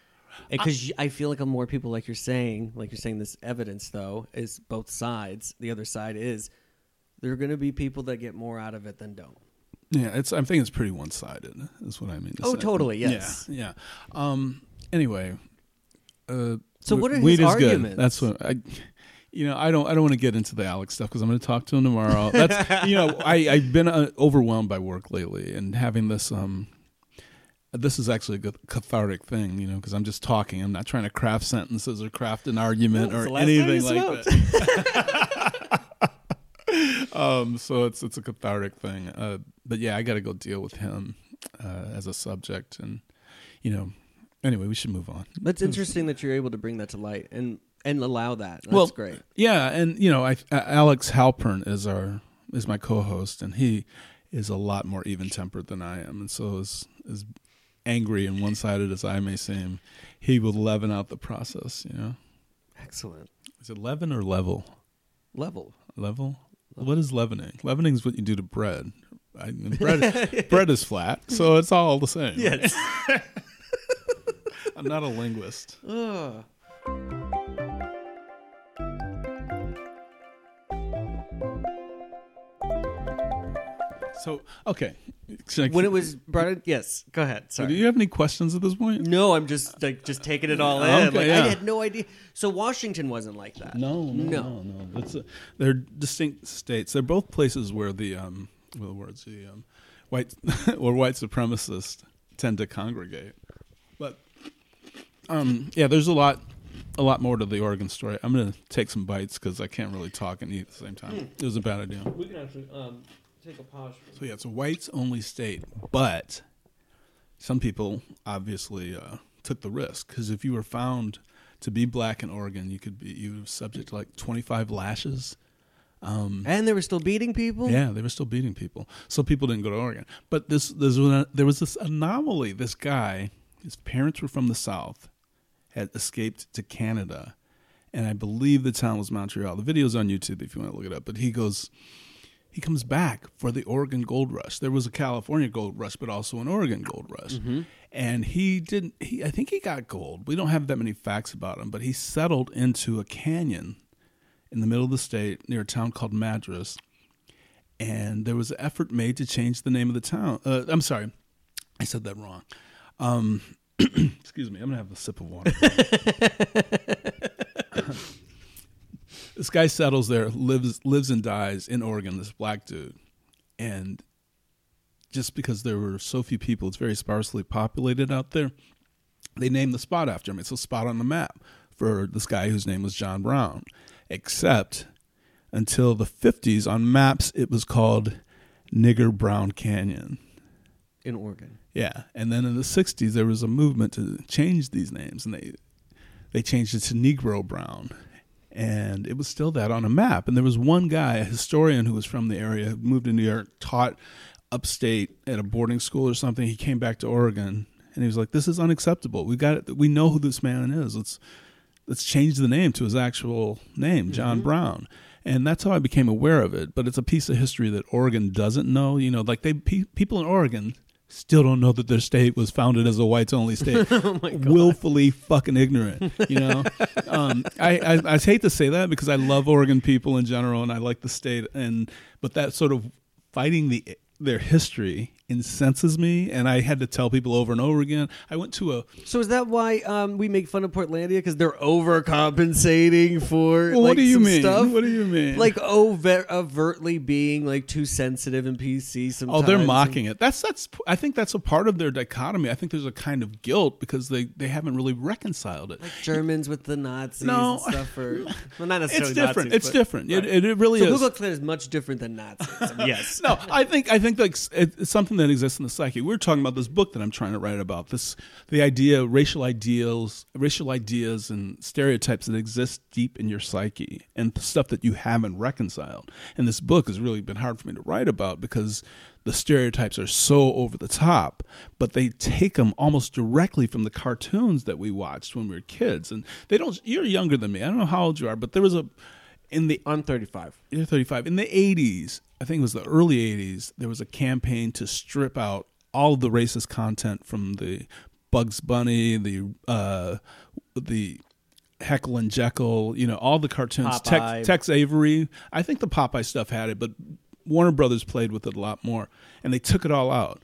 Because I, I feel like more people like you're saying, like you're saying this evidence though is both sides. The other side is there are going to be people that get more out of it than don't. Yeah, it's I'm thinking it's pretty one-sided. Is what I mean. To oh, say. Totally. Yes. Yeah. Yeah. Um anyway, uh so what are his arguments? Good. That's what I You know, I don't. I don't want to get into the Alex stuff because I'm going to talk to him tomorrow. That's you know, I, I've been uh, overwhelmed by work lately, and having this. Um, this is actually a good cathartic thing, you know, because I'm just talking. I'm not trying to craft sentences or craft an argument or anything like smoked. that. um, so it's it's a cathartic thing. Uh, but yeah, I got to go deal with him uh, as a subject, and you know, anyway, we should move on. That's interesting that you're able to bring that to light and. And allow that. That's well, great. Yeah, and you know, I, Alex Halpern is our is my co-host, and he is a lot more even-tempered than I am, and so as as angry and one-sided as I may seem, he will leaven out the process. You know, excellent. Is it leaven or level? Level. Level. Level. What is leavening? Leavening is what you do to bread. I mean, bread bread is flat, so it's all the same. Yes. Right? I'm not a linguist. Ugh. So, okay. When it was brought in, yes, go ahead. Sorry. Do you have any questions at this point? No, I'm just like just taking it all in. Okay, like, yeah. I had no idea. So Washington wasn't like that. No, no, no. no, no. It's a, they're distinct states. They're both places where the um, well, the words the um, white or white supremacists tend to congregate. But um, yeah, there's a lot. a lot more to the Oregon story. I'm going to take some bites because I can't really talk and eat at the same time. Mm. It was a bad idea. We can actually um, take a pause. So, yeah, it's a whites-only state, but some people obviously uh, took the risk because if you were found to be black in Oregon, you could be you were subject to like twenty-five lashes. Um, and they were still beating people? Yeah, they were still beating people. So people didn't go to Oregon. But this, this was, there was this anomaly. This guy, his parents were from the South, had escaped to Canada, and I believe the town was Montreal. The video's on YouTube if you want to look it up. But he goes, he comes back for the Oregon gold rush. There was a California gold rush, but also an Oregon gold rush. Mm-hmm. And he didn't, he, I think he got gold. We don't have that many facts about him, but he settled into a canyon in the middle of the state near a town called Madras. And there was an effort made to change the name of the town. Uh, I'm sorry, I said that wrong. Um, excuse me, I'm going to have a sip of water. This guy settles there, lives lives and dies in Oregon, this black dude. And just because there were so few people, it's very sparsely populated out there, they named the spot after him. It's a spot on the map for this guy whose name was John Brown. Except until the fifties, on maps, it was called Nigger Brown Canyon. In Oregon. Yeah. And then in the sixties, there was a movement to change these names, and they they changed it to Negro Brown. And it was still that on a map. And there was one guy, a historian who was from the area, who moved to New York, taught upstate at a boarding school or something. He came back to Oregon, and he was like, this is unacceptable. We got it. We know who this man is. Let's Let's change the name to his actual name, John mm-hmm. Brown. And that's how I became aware of it. But it's a piece of history that Oregon doesn't know. You know, like they pe- people in Oregon still don't know that their state was founded as a whites-only state. Oh my God. Willfully fucking ignorant, you know? um, I, I, I hate to say that because I love Oregon people in general and I like the state. And But that sort of fighting the their history incenses me, and I had to tell people over and over again. I went to a... So is that why um, we make fun of Portlandia? Because they're overcompensating for well, like, what do you some mean? stuff? What do you mean? Like over- overtly being like too sensitive and P C sometimes. Oh, they're mocking and- it. That's that's. I think that's a part of their dichotomy. I think there's a kind of guilt because they, they haven't really reconciled it. Like Germans with the Nazis no, and stuff. Or, well, not necessarily it's different. Nazis, it's but, different. Right. It, it really so is. So Google Clan is much different than Nazis. Yes. No, I think, I think like, it's something that that exists in the psyche. We're talking about this book that I'm trying to write about, this the idea racial ideals racial ideas and stereotypes that exist deep in your psyche and stuff that you haven't reconciled. And this book has really been hard for me to write about because the stereotypes are so over the top, but they take them almost directly from the cartoons that we watched when we were kids. And they don't you're younger than me. I don't know how old you are, but there was a in the I'm thirty-five. You're thirty-five. In the eighties, I think it was the early eighties, there was a campaign to strip out all of the racist content from the Bugs Bunny, the uh, the Heckle and Jekyll, you know, all the cartoons. Tex, Tex Avery. I think the Popeye stuff had it, but Warner Brothers played with it a lot more, and they took it all out.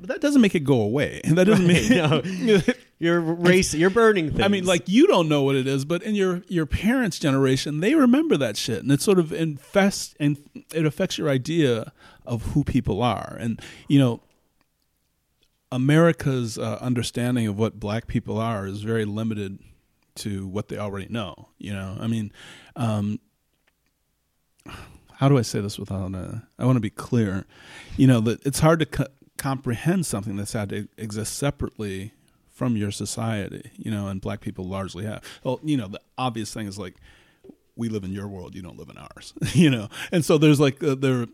But that doesn't make it go away. And that doesn't mean no. You're racing. You're burning things. I mean, like, you don't know what it is, but in your, your parents' generation, they remember that shit, and it sort of infests and it affects your idea of who people are. And you know, America's uh, understanding of what black people are is very limited to what they already know. You know, I mean, um, how do I say this without? A, I want to be clear. You know, that it's hard to. Co- comprehend something that's had to exist separately from your society, you know, and black people largely have. Well, you know, the obvious thing is like, we live in your world, you don't live in ours, you know? And so there's like, uh, there are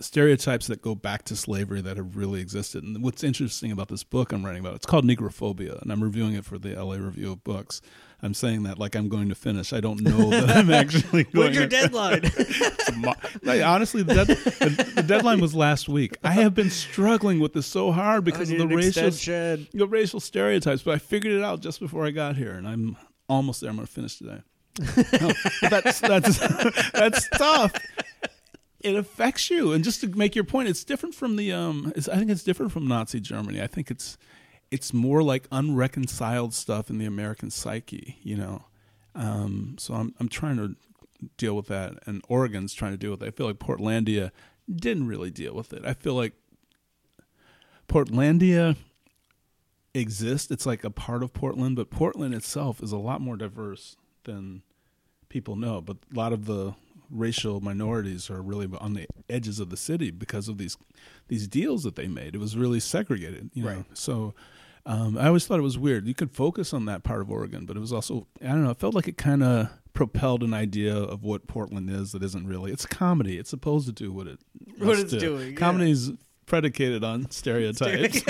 stereotypes that go back to slavery that have really existed. And what's interesting about this book I'm writing about, it's called Negrophobia, and I'm reviewing it for the L A Review of Books. I'm saying that like I'm going to finish. I don't know that I'm actually going When's your to... deadline? Like, honestly, the, dead, the, the deadline was last week. I have been struggling with this so hard because of the racial, the racial stereotypes, but I figured it out just before I got here, and I'm almost there. I'm going to finish today. No, but that's, that's, that's tough. It affects you. And just to make your point, it's different from the... Um, it's, I think it's different from Nazi Germany. I think it's... It's more like unreconciled stuff in the American psyche, you know. Um, so I'm I'm trying to deal with that, and Oregon's trying to deal with it. I feel like Portlandia didn't really deal with it. I feel like Portlandia exist. It's like a part of Portland, but Portland itself is a lot more diverse than people know. But a lot of the racial minorities are really on the edges of the city because of these these deals that they made. It was really segregated, you know. Right. So um, I always thought it was weird. You could focus on that part of Oregon, but it was also, I don't know, it felt like it kind of propelled an idea of what Portland is that isn't really. It's comedy. It's supposed to do what it what it's do. doing. Comedy's yeah. predicated on stereotypes.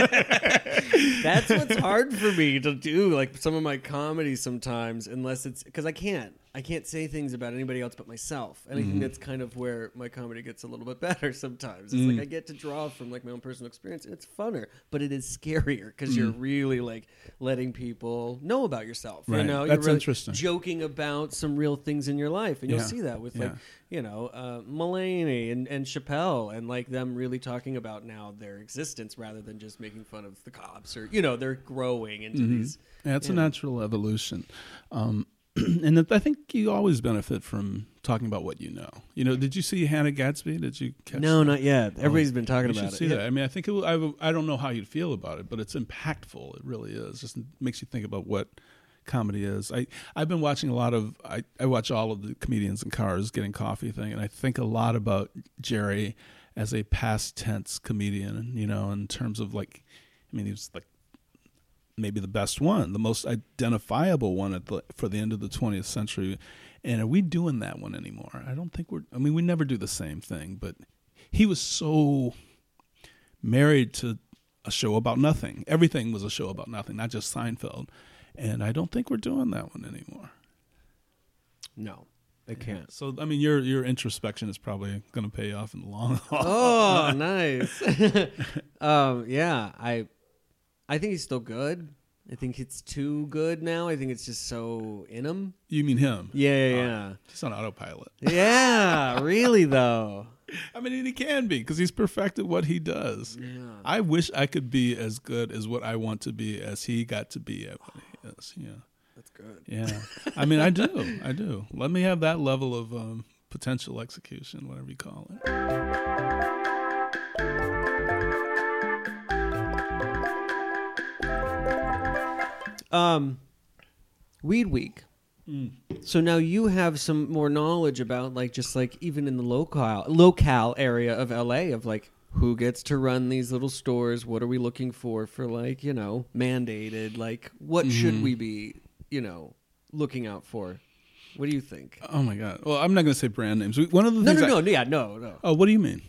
That's what's hard for me to do, like some of my comedy sometimes, unless it's because I can't I can't say things about anybody else but myself, and I think mm. that's kind of where my comedy gets a little bit better sometimes. It's mm. like I get to draw from like my own personal experience, and it's funner, but it is scarier because mm. you're really like letting people know about yourself. Right. You know, that's you're really interesting. Joking about some real things in your life, and yeah. you'll see that with yeah. like. You know, uh, Mulaney and, and Chappelle, and like them really talking about now their existence rather than just making fun of the cops, or, you know, they're growing into mm-hmm. these. Yeah, it's a know. natural evolution. Um, and I think you always benefit from talking about what you know. You know, did you see Hannah Gadsby? Did you catch No, that? Not yet. Everybody's oh, been talking about it. You should see yeah. that. I mean, I think it will, I, will, I don't know how you'd feel about it, but it's impactful. It really is. It just makes you think about what comedy is. I, I've been watching a lot of, I, I watch all of the comedians in Cars Getting Coffee thing, and I think a lot about Jerry as a past tense comedian, you know, in terms of like, I mean, he was like maybe the best one, the most identifiable one at the, for the end of the twentieth century. And are we doing that one anymore? I don't think we're, I mean, we never do the same thing, but he was so married to a show about nothing. Everything was a show about nothing, not just Seinfeld. And I don't think we're doing that one anymore. No, they yeah. can't. So, I mean, your your introspection is probably going to pay off in the long haul. Oh, nice. um, yeah, I I think he's still good. I think it's too good now. I think it's just so in him. You mean him? Yeah, yeah, yeah. He's on autopilot. Yeah, really, though. I mean, he can be, because he's perfected what he does. Yeah. I wish I could be as good as what I want to be as he got to be at what he is. Yeah, that's good. Yeah, I mean, I do. I do. Let me have that level of um, potential execution, whatever you call it. Um, Weed Week. Mm. So now you have some more knowledge about like just like even in the locale locale area of L A of like who gets to run these little stores. What are we looking for for like, you know, mandated? Like what mm-hmm. should we be, you know, looking out for? What do you think? Oh my God! Well, I'm not going to say brand names. One of the no, things no, no, I... no, yeah, no, no. Oh, what do you mean?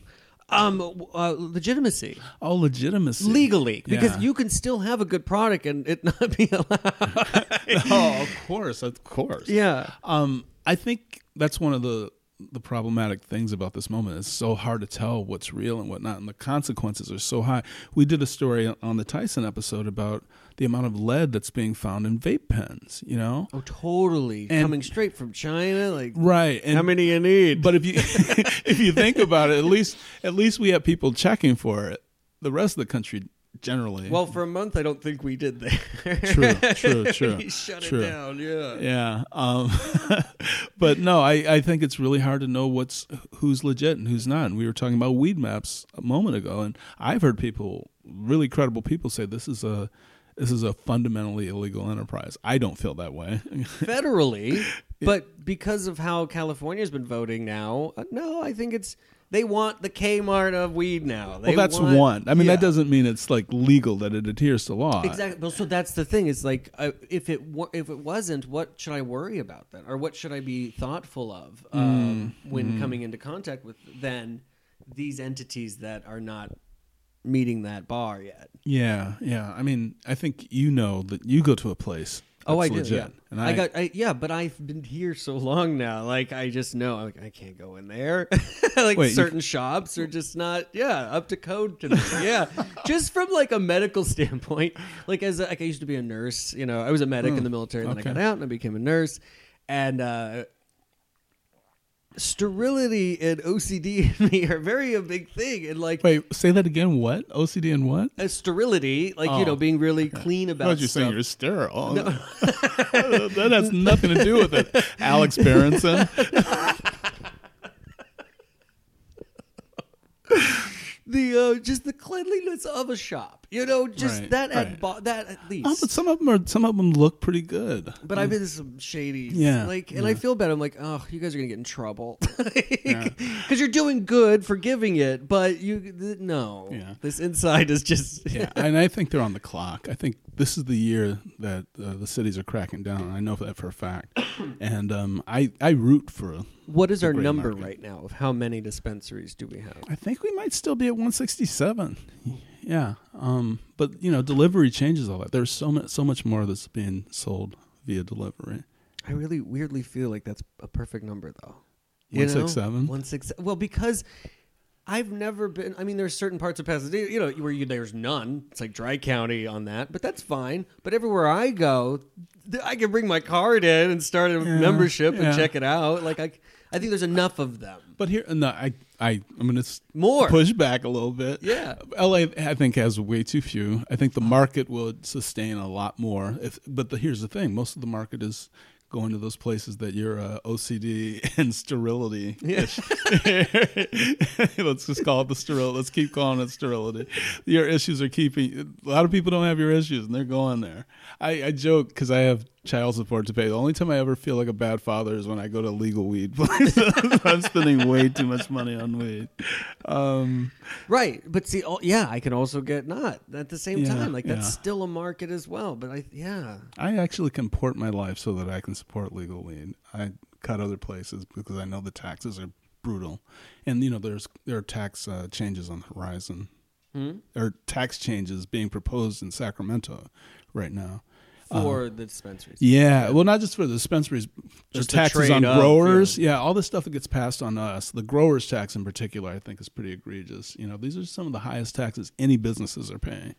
Um, uh, legitimacy. Oh, legitimacy. Legally, because yeah. you can still have a good product and it not be allowed. No, of course, of course. Yeah. Um, I think that's one of the the problematic things about this moment. It's so hard to tell what's real and whatnot, and the consequences are so high. We did a story on the Tyson episode about the amount of lead that's being found in vape pens, you know? Oh, totally. And coming straight from China, like right. And, how many you need? But if you if you think about it, at least at least we have people checking for it. The rest of the country generally. Well, for a month I don't think we did that. True, true, true. We shut true. it down, yeah. Yeah. Um, but no, I, I think it's really hard to know what's who's legit and who's not. And we were talking about weed maps a moment ago, and I've heard people, really credible people, say this is a This is a fundamentally illegal enterprise. I don't feel that way. Federally, but because of how California's been voting now, no, I think it's... They want the Kmart of weed now. They well, that's want, one. I mean, yeah. that doesn't mean it's like legal that it adheres to law. Exactly. Well, so that's the thing. It's like uh, if it wa- if it wasn't, what should I worry about then, or what should I be thoughtful of um, mm. when mm. coming into contact with then these entities that are not meeting that bar yet? Yeah, yeah. I mean, I think you know that you go to a place. That's oh, I legit. do. Yeah. And I, I got. I, yeah, but I've been here so long now. Like I just know. Like, I can't go in there. like Wait, certain you... shops are just not. Yeah, up to code to me. Yeah, just from like a medical standpoint. Like as a, like I used to be a nurse. You know, I was a medic mm, in the military. And okay. Then I got out and I became a nurse. And uh, sterility and O C D in me are very a big thing. And like, wait, say that again. What O C D and what? Uh, sterility, like oh, you know, being really okay. clean about. I thought you were saying you're sterile. No. That has nothing to do with it, Alex Berenson. the uh, just the cleanliness of a shop. You know, just right, that at right. bo- that at least. Oh, but some of them are some of them look pretty good. But I've been some shady. Yeah. Like, and yeah. I feel bad. I'm like, oh, you guys are gonna get in trouble because like, yeah. you're doing good for giving it, but you th- no. Yeah. This inside is just. yeah, and I think they're on the clock. I think this is the year that uh, the cities are cracking down. I know that for a fact, and um, I I root for. A, what is our number market. Right now of how many dispensaries do we have? I think we might still be at one sixty-seven. Yeah, um, but you know, delivery changes all that. There's so much, so much more that's being sold via delivery. I really weirdly feel like that's a perfect number, though. One six seven. One six. Well, because I've never been. I mean, there's certain parts of Pasadena, you know, where you, there's none. It's like Dry County on that, but that's fine. But everywhere I go, I can bring my card in and start a yeah, membership yeah. and check it out. Like I. I think there's enough of them. But here, no, I, I, I'm going to more push back a little bit. Yeah, L A, I think, has way too few. I think the market would sustain a lot more. If, but the, here's the thing: most of the market is going to those places that your uh, O C D and sterility. Yeah. Let's just call it the sterility. Let's keep calling it sterility. Your issues are keeping. A lot of people don't have your issues, and they're going there. I, I joke because I have child support to pay. The only time I ever feel like a bad father is when I go to legal weed places. I'm spending way too much money on weed. Um, right, but see, oh, yeah, I can also get not at the same yeah, time. Like yeah. that's still a market as well. But I, yeah, I actually comport my life so that I can support legal weed. I cut other places because I know the taxes are brutal, and you know there's there are tax uh, changes on the horizon, hmm? or tax changes being proposed in Sacramento right now for um, the dispensaries. Yeah, well, not just for the dispensaries, just taxes on up, growers. Yeah. yeah, all this stuff that gets passed on us. The growers tax in particular, I think, is pretty egregious. You know, these are some of the highest taxes any businesses are paying.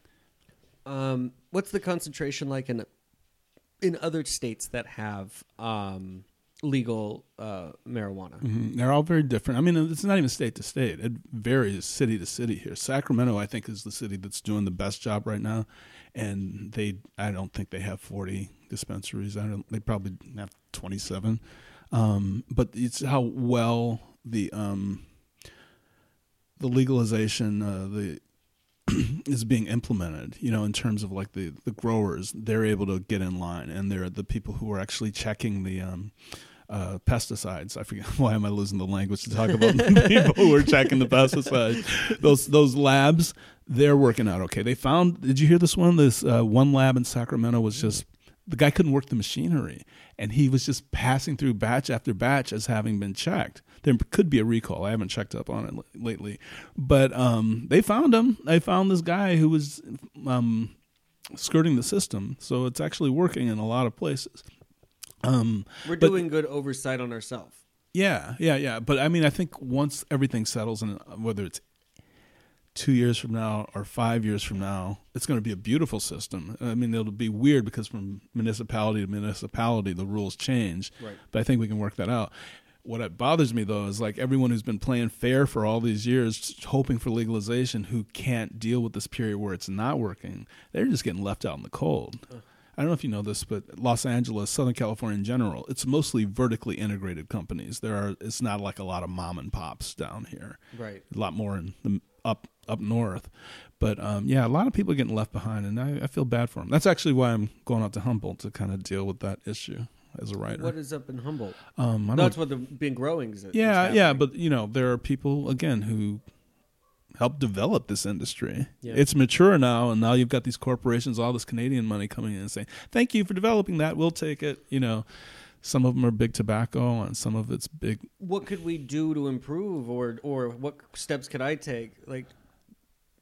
Um, what's the concentration like in in other states that have? Um, legal uh, marijuana. Mm-hmm. They're all very different. I mean, it's not even state to state. It varies city to city here. Sacramento, I think, is the city that's doing the best job right now. And they, I don't think they have forty dispensaries. I don't, they probably have twenty-seven. Um, but it's how well the, um, the legalization, uh, the, is being implemented, you know, in terms of like the, the growers, they're able to get in line, and they're the people who are actually checking the um, uh, pesticides. I forget, why am I losing the language to talk about the people who are checking the pesticides? Those those labs, they're working out okay. They found, did you hear this one? This uh, one lab in Sacramento was just, the guy couldn't work the machinery, and he was just passing through batch after batch as having been checked. There could be a recall. I haven't checked up on it l- lately, but um, they found him. They found this guy who was um, skirting the system. So it's actually working in a lot of places. Um, We're but, doing good oversight on ourselves. Yeah, yeah, yeah. But I mean, I think once everything settles, and whether it's two years from now or five years from now, it's going to be a beautiful system. I mean, it'll be weird because from municipality to municipality, the rules change. Right. But I think we can work that out. What bothers me, though, is like everyone who's been playing fair for all these years, hoping for legalization, who can't deal with this period where it's not working. They're just getting left out in the cold. Uh. I don't know if you know this, but Los Angeles, Southern California in general, it's mostly vertically integrated companies. There are, it's not like a lot of mom and pops down here. Right. A lot more in the up up north. But um, yeah, a lot of people are getting left behind, and I, I feel bad for them. That's actually why I'm going out to Humboldt to kind of deal with that issue as a writer. What is up in Humboldt? Um, I That's what the been growing is. Yeah, is yeah, but you know, there are people again who helped develop this industry. Yeah. It's mature now, and now you've got these corporations, all this Canadian money coming in and saying, "Thank you for developing that. We'll take it." You know, some of them are big tobacco, and some of it's big. What could we do to improve, or or what steps could I take? Like,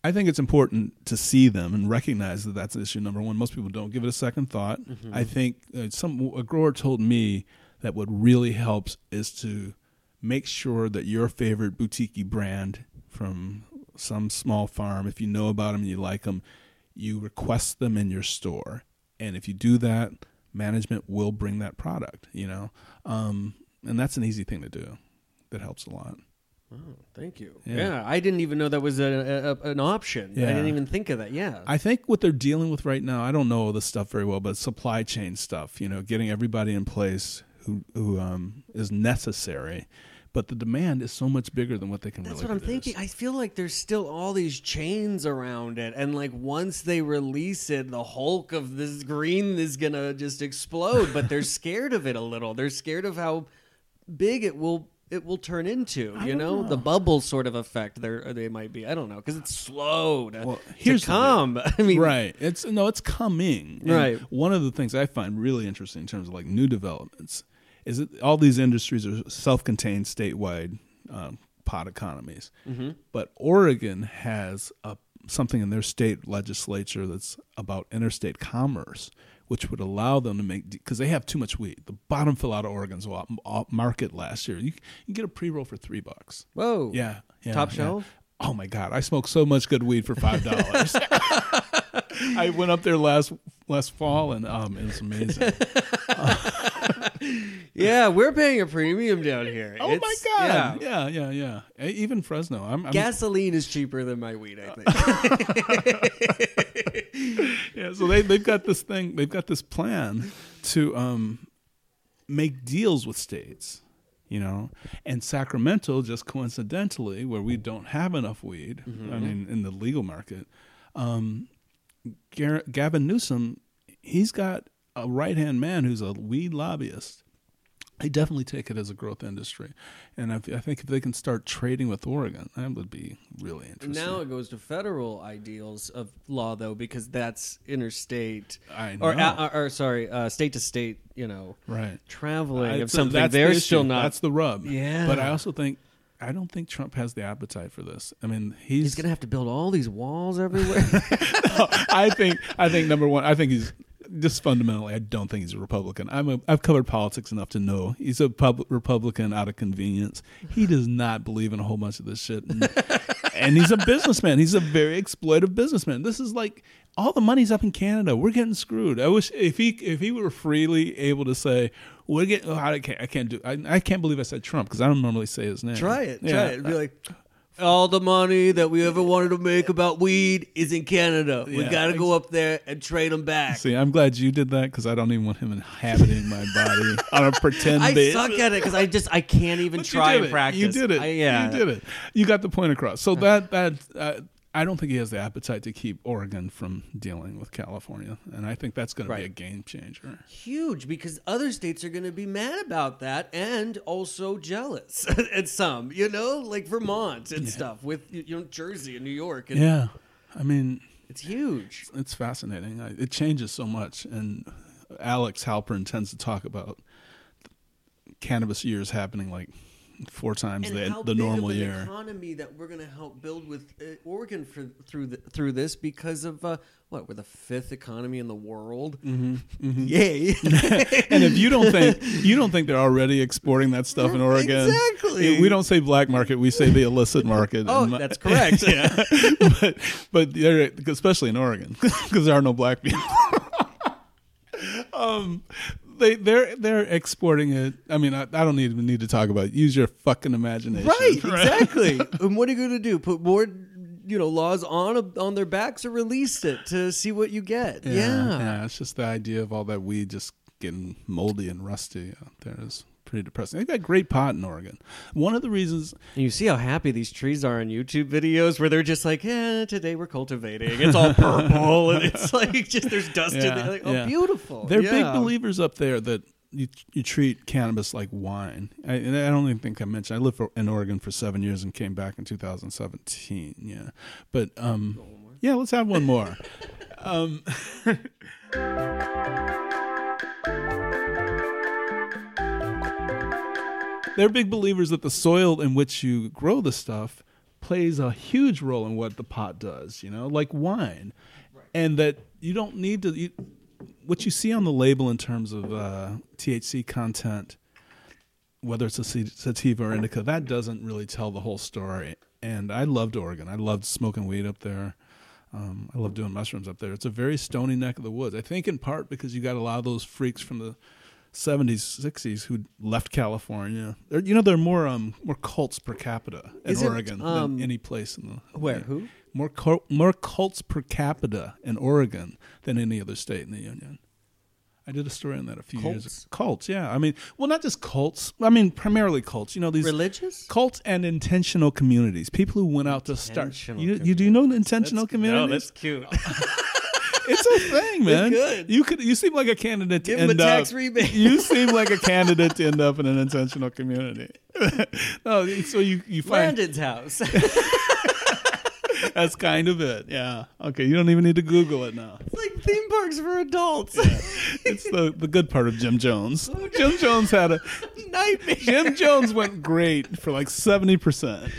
I think it's important to see them and recognize that that's issue number one. Most people don't give it a second thought. Mm-hmm. I think uh, some a grower told me that what really helps is to make sure that your favorite boutique-y brand from some small farm, if you know about them and you like them, you request them in your store. And if you do that, management will bring that product, you know. Um, and that's an easy thing to do. That helps a lot. Oh, thank you. Yeah. yeah, I didn't even know that was a, a, an option. Yeah. I didn't even think of that. Yeah, I think what they're dealing with right now, I don't know this stuff very well, but supply chain stuff. You know, getting everybody in place who who um, is necessary. But the demand is so much bigger than what they can. That's what I'm thinking. I feel like there's still all these chains around it, and like once they release it, the Hulk of this green is gonna just explode. But they're scared of it a little. They're scared of how big it will it will turn into. You know? know the bubble sort of effect. There they might be. I don't know because it's slow to, well, here's to come. I mean, right? It's no, it's coming. And right. One of the things I find really interesting in terms of like new developments. Is it all these industries are self-contained statewide um, pot economies, mm-hmm. but Oregon has a, something in their state legislature that's about interstate commerce, which would allow them to make because they have too much weed. The bottom fell out of Oregon's market last year. You can get a pre-roll for three bucks. Whoa! Yeah, yeah top yeah. shelf. Oh my God! I smoked so much good weed for five dollars. I went up there last last fall, and um, it was amazing. Yeah, we're paying a premium down here. Oh it's, my God! Yeah. yeah, yeah, yeah. Even Fresno. I'm, I'm... Gasoline is cheaper than my weed, I think. yeah. So they they've got this thing. They've got this plan to um, make deals with states. You know, and Sacramento, just coincidentally, where we don't have enough weed, mm-hmm. I mean, in the legal market, um, Gar- Gavin Newsom, he's got a right-hand man who's a weed lobbyist. I definitely take it as a growth industry. And if, I think if they can start trading with Oregon, that would be really interesting. Now it goes to federal ideals of law, though, because that's interstate. I know. Or, or, or sorry, uh, state to state, you know, right. traveling I, of something. That's They're the still not. That's the rub. Yeah. But I also think, I don't think Trump has the appetite for this. I mean, he's... He's going to have to build all these walls everywhere. no, I think, I think, number one, I think he's... Just fundamentally, I don't think he's a Republican. I'm a, I've covered politics enough to know he's a pub, Republican out of convenience. He does not believe in a whole bunch of this shit. And, and he's a businessman. He's a very exploitive businessman. This is like all the money's up in Canada. We're getting screwed. I wish if he if he were freely able to say we're getting. Oh, I can't. I can't do. I, I can't believe I said Trump because I don't normally say his name. Try it. Yeah, try it. Be like. All the money that we ever wanted to make about weed is in Canada. We yeah, got to go up there and trade them back. See, I'm glad you did that because I don't even want him inhabiting my body on a pretend I bit. suck at it because I just I can't even but try and it. practice. You did it. I, yeah. You did it. You got the point across. So that that uh, I don't think he has the appetite to keep Oregon from dealing with California, and I think that's going right. to be a game changer. Huge, because other states are going to be mad about that and also jealous at some, you know, like Vermont and yeah. stuff with you know Jersey and New York. And yeah, I mean, it's huge. It's, it's fascinating. I, it changes so much, and Alex Halpern tends to talk about cannabis years happening like. Four times and the, how the big normal of an year. Economy that we're going to help build with uh, Oregon for, through the, through this because of uh, what we're the fifth economy in the world. Mm-hmm. Mm-hmm. Yay! And if you don't think you don't think they're already exporting that stuff in Oregon, exactly. It, we don't say black market; we say the illicit market. oh, my, that's correct. yeah, but but especially in Oregon because there are no black people. um. They they're they're exporting it. I mean, I, I don't even need to talk about it. Use your fucking imagination. Right, right? Exactly. And what are you going to do? Put more, you know, laws on on their backs or release it to see what you get? Yeah, yeah. yeah it's just the idea of all that weed just getting moldy and rusty out there is pretty depressing. They got great pot in Oregon. One of the reasons and you see how happy these trees are in YouTube videos where they're just like, yeah, today we're cultivating. It's all purple and it's like just there's dust yeah, in there. Like, oh, yeah. beautiful. They're yeah. big believers up there that you you treat cannabis like wine. I, and I don't even think I mentioned. I lived for, in Oregon for seven years and came back in two thousand seventeen. Yeah, but um, yeah, let's have one more. um, They're big believers that the soil in which you grow the stuff plays a huge role in what the pot does, you know, like wine. Right. And that you don't need to, you, what you see on the label in terms of uh, T H C content, whether it's a sativa or indica, that doesn't really tell the whole story. And I loved Oregon. I loved smoking weed up there. Um, I love doing mushrooms up there. It's a very stony neck of the woods. I think in part because you got a lot of those freaks from the seventies, sixties who left California. They're, you know, there are more um more cults per capita in Is Oregon it, um, than any place in the where yeah. who more cult, more cults per capita in Oregon than any other state in the union. I did a story on that a few cults? years ago. Cults, yeah. I mean, well, not just cults. I mean, primarily cults. You know, these religious cults and intentional communities. People who went out to start. You, you do you know intentional that's, communities? No, that's cute. It's a thing, man. Good. You could. You seem like a candidate to Give end him a tax up. Rebate. You seem like a candidate to end up in an intentional community. No, so you you find Landon's house. That's kind of it, yeah. Okay, you don't even need to Google it now. It's like theme parks for adults. Yeah. It's the, the good part of Jim Jones. Jim Jones had a... nightmare. Jim Jones went great for like seventy percent.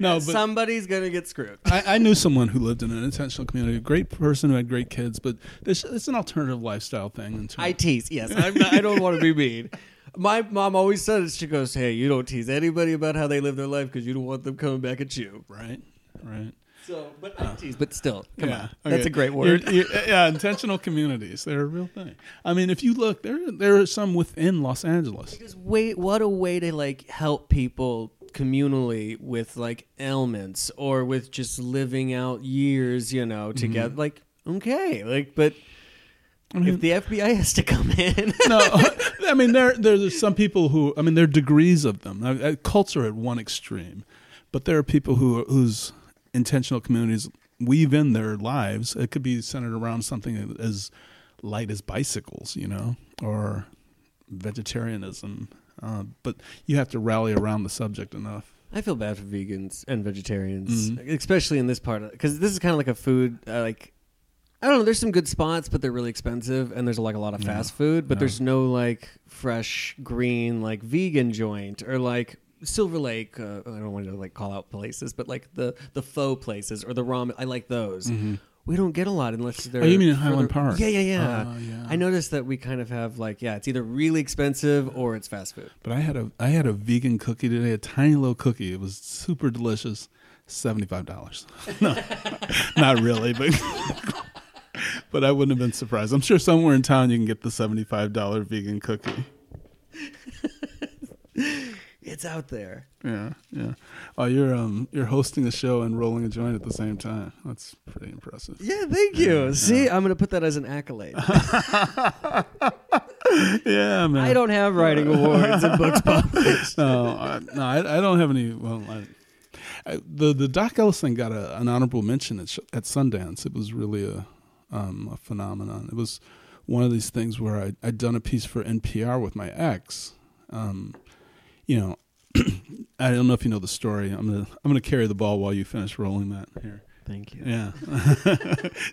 No, but somebody's going to get screwed. I, I knew someone who lived in an intentional community, a great person who had great kids, but this, it's an alternative lifestyle thing. I tease, yes. I'm not, I don't want to be mean. My mom always said it. She goes, hey, you don't tease anybody about how they live their life because you don't want them coming back at you. Right. Right. So, but uh, but still, come yeah, on, okay. That's a great word. You're, you're, yeah, intentional communities—they're a real thing. I mean, if you look, there there are some within Los Angeles. Because wait, what a way to like help people communally with like ailments or with just living out years, you know, together. Mm-hmm. Like, okay, like, but. I mean, if the F B I has to come in. No, I mean, there there's some people who, I mean, there are degrees of them. I, I, cults are at one extreme, but there are people who whose intentional communities weave in their lives. It could be centered around something as light as bicycles, you know, or vegetarianism. Uh, but you have to rally around the subject enough. I feel bad for vegans and vegetarians, mm-hmm. especially in this part, because this is kind of like a food, uh, like, I don't know, there's some good spots, but they're really expensive, and there's like a lot of fast yeah, food, but yeah. there's no like fresh, green, like vegan joint, or like Silver Lake, uh, I don't want to like call out places, but like the, the faux places, or the ramen, I like those. Mm-hmm. We don't get a lot unless they're... Oh, you mean in Highland Park? Yeah, yeah, yeah. Uh, yeah. I noticed that we kind of have like, yeah, it's either really expensive or it's fast food. But I had a I had a vegan cookie today, a tiny little cookie. It was super delicious. seventy-five dollars. No, not really, but... But I wouldn't have been surprised. I'm sure somewhere in town you can get the seventy-five dollars vegan cookie. It's out there. Yeah, yeah. Oh, you're um, you're hosting a show and rolling a joint at the same time. That's pretty impressive. Yeah, thank you. Yeah, see, yeah. I'm gonna put that as an accolade. Yeah, man. I don't have writing awards and books published. no, I, no, I, I don't have any. Well. I, I, the the Doc Ellis thing got a, an honorable mention at, at Sundance. It was really a. Um, a phenomenon. It was one of these things where I, I'd done a piece for N P R with my ex. Um, you know, I don't know if you know the story. I'm gonna I'm gonna carry the ball while you finish rolling that here. Thank you. Yeah,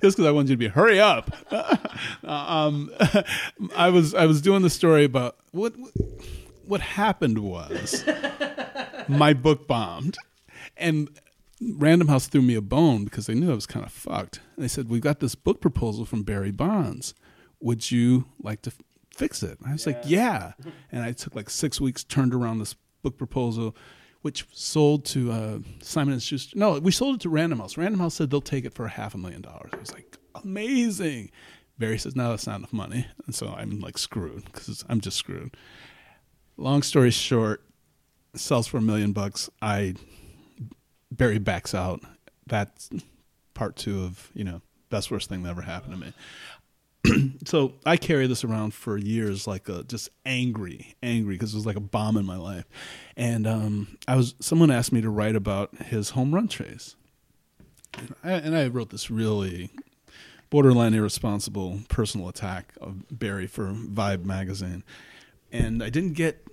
just because I wanted you to be hurry up. um, I was I was doing the story about what what happened was my book bombed, and. Random House threw me a bone because they knew I was kind of fucked. And they said, we've got this book proposal from Barry Bonds. Would you like to f- fix it? And I was yeah. like, yeah. And I took like six weeks, turned around this book proposal, which sold to uh, Simon and Schuster. No, we sold it to Random House. Random House said they'll take it for a half a million dollars. I was like, amazing. Barry says, no, that's not enough money. And so I'm like screwed because I'm just screwed. Long story short, sells for a million bucks. I... Barry backs out. That's part two of, you know, best worst thing that ever happened to me. So I carry this around for years, like a, just angry, angry, because it was like a bomb in my life. And um, I was someone asked me to write about his home run chase. And I, and I wrote this really borderline irresponsible personal attack of Barry for Vibe magazine. And I didn't get,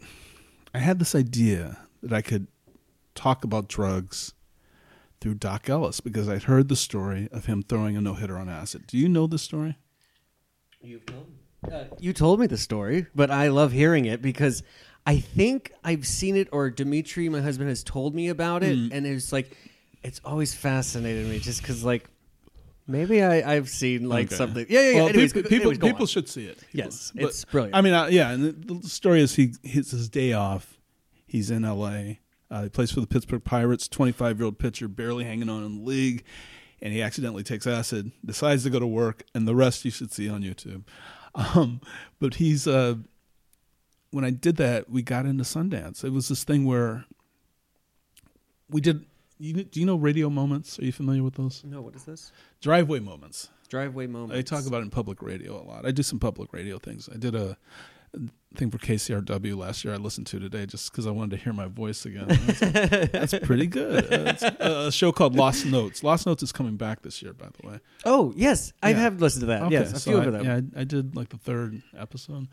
I had this idea that I could talk about drugs through Doc Ellis, because I'd heard the story of him throwing a no-hitter on acid. Do you know the story? You've told me. Uh, you told me the story, but I love hearing it because I think I've seen it, or Dimitri, my husband, has told me about it, mm. and it's like, it's always fascinated me just because, like, maybe I, I've seen, like, okay. something. Yeah, yeah, yeah. Well, anyways, people anyways, people, people should see it. People. Yes, but, it's brilliant. I mean, I, yeah, and the, the story is he hits his day off. He's in L A, Uh, he plays for the Pittsburgh Pirates, twenty-five-year-old pitcher, barely hanging on in the league, and he accidentally takes acid, decides to go to work, and the rest you should see on YouTube. Um, but he's, uh, when I did that, we got into Sundance. It was this thing where we did, you, do you know radio moments? Are you familiar with those? No, what is this? Driveway moments. Driveway moments. I talk about it in public radio a lot. I do some public radio things. I did a thing for K C R W last year I listened to today just because I wanted to hear my voice again. That's, that's pretty good. Uh, it's a show called Lost Notes. Lost Notes is coming back this year, by the way. Oh, yes. I yeah. have listened to that. Okay, yes, a so few of them. Yeah, I, I did like the third episode.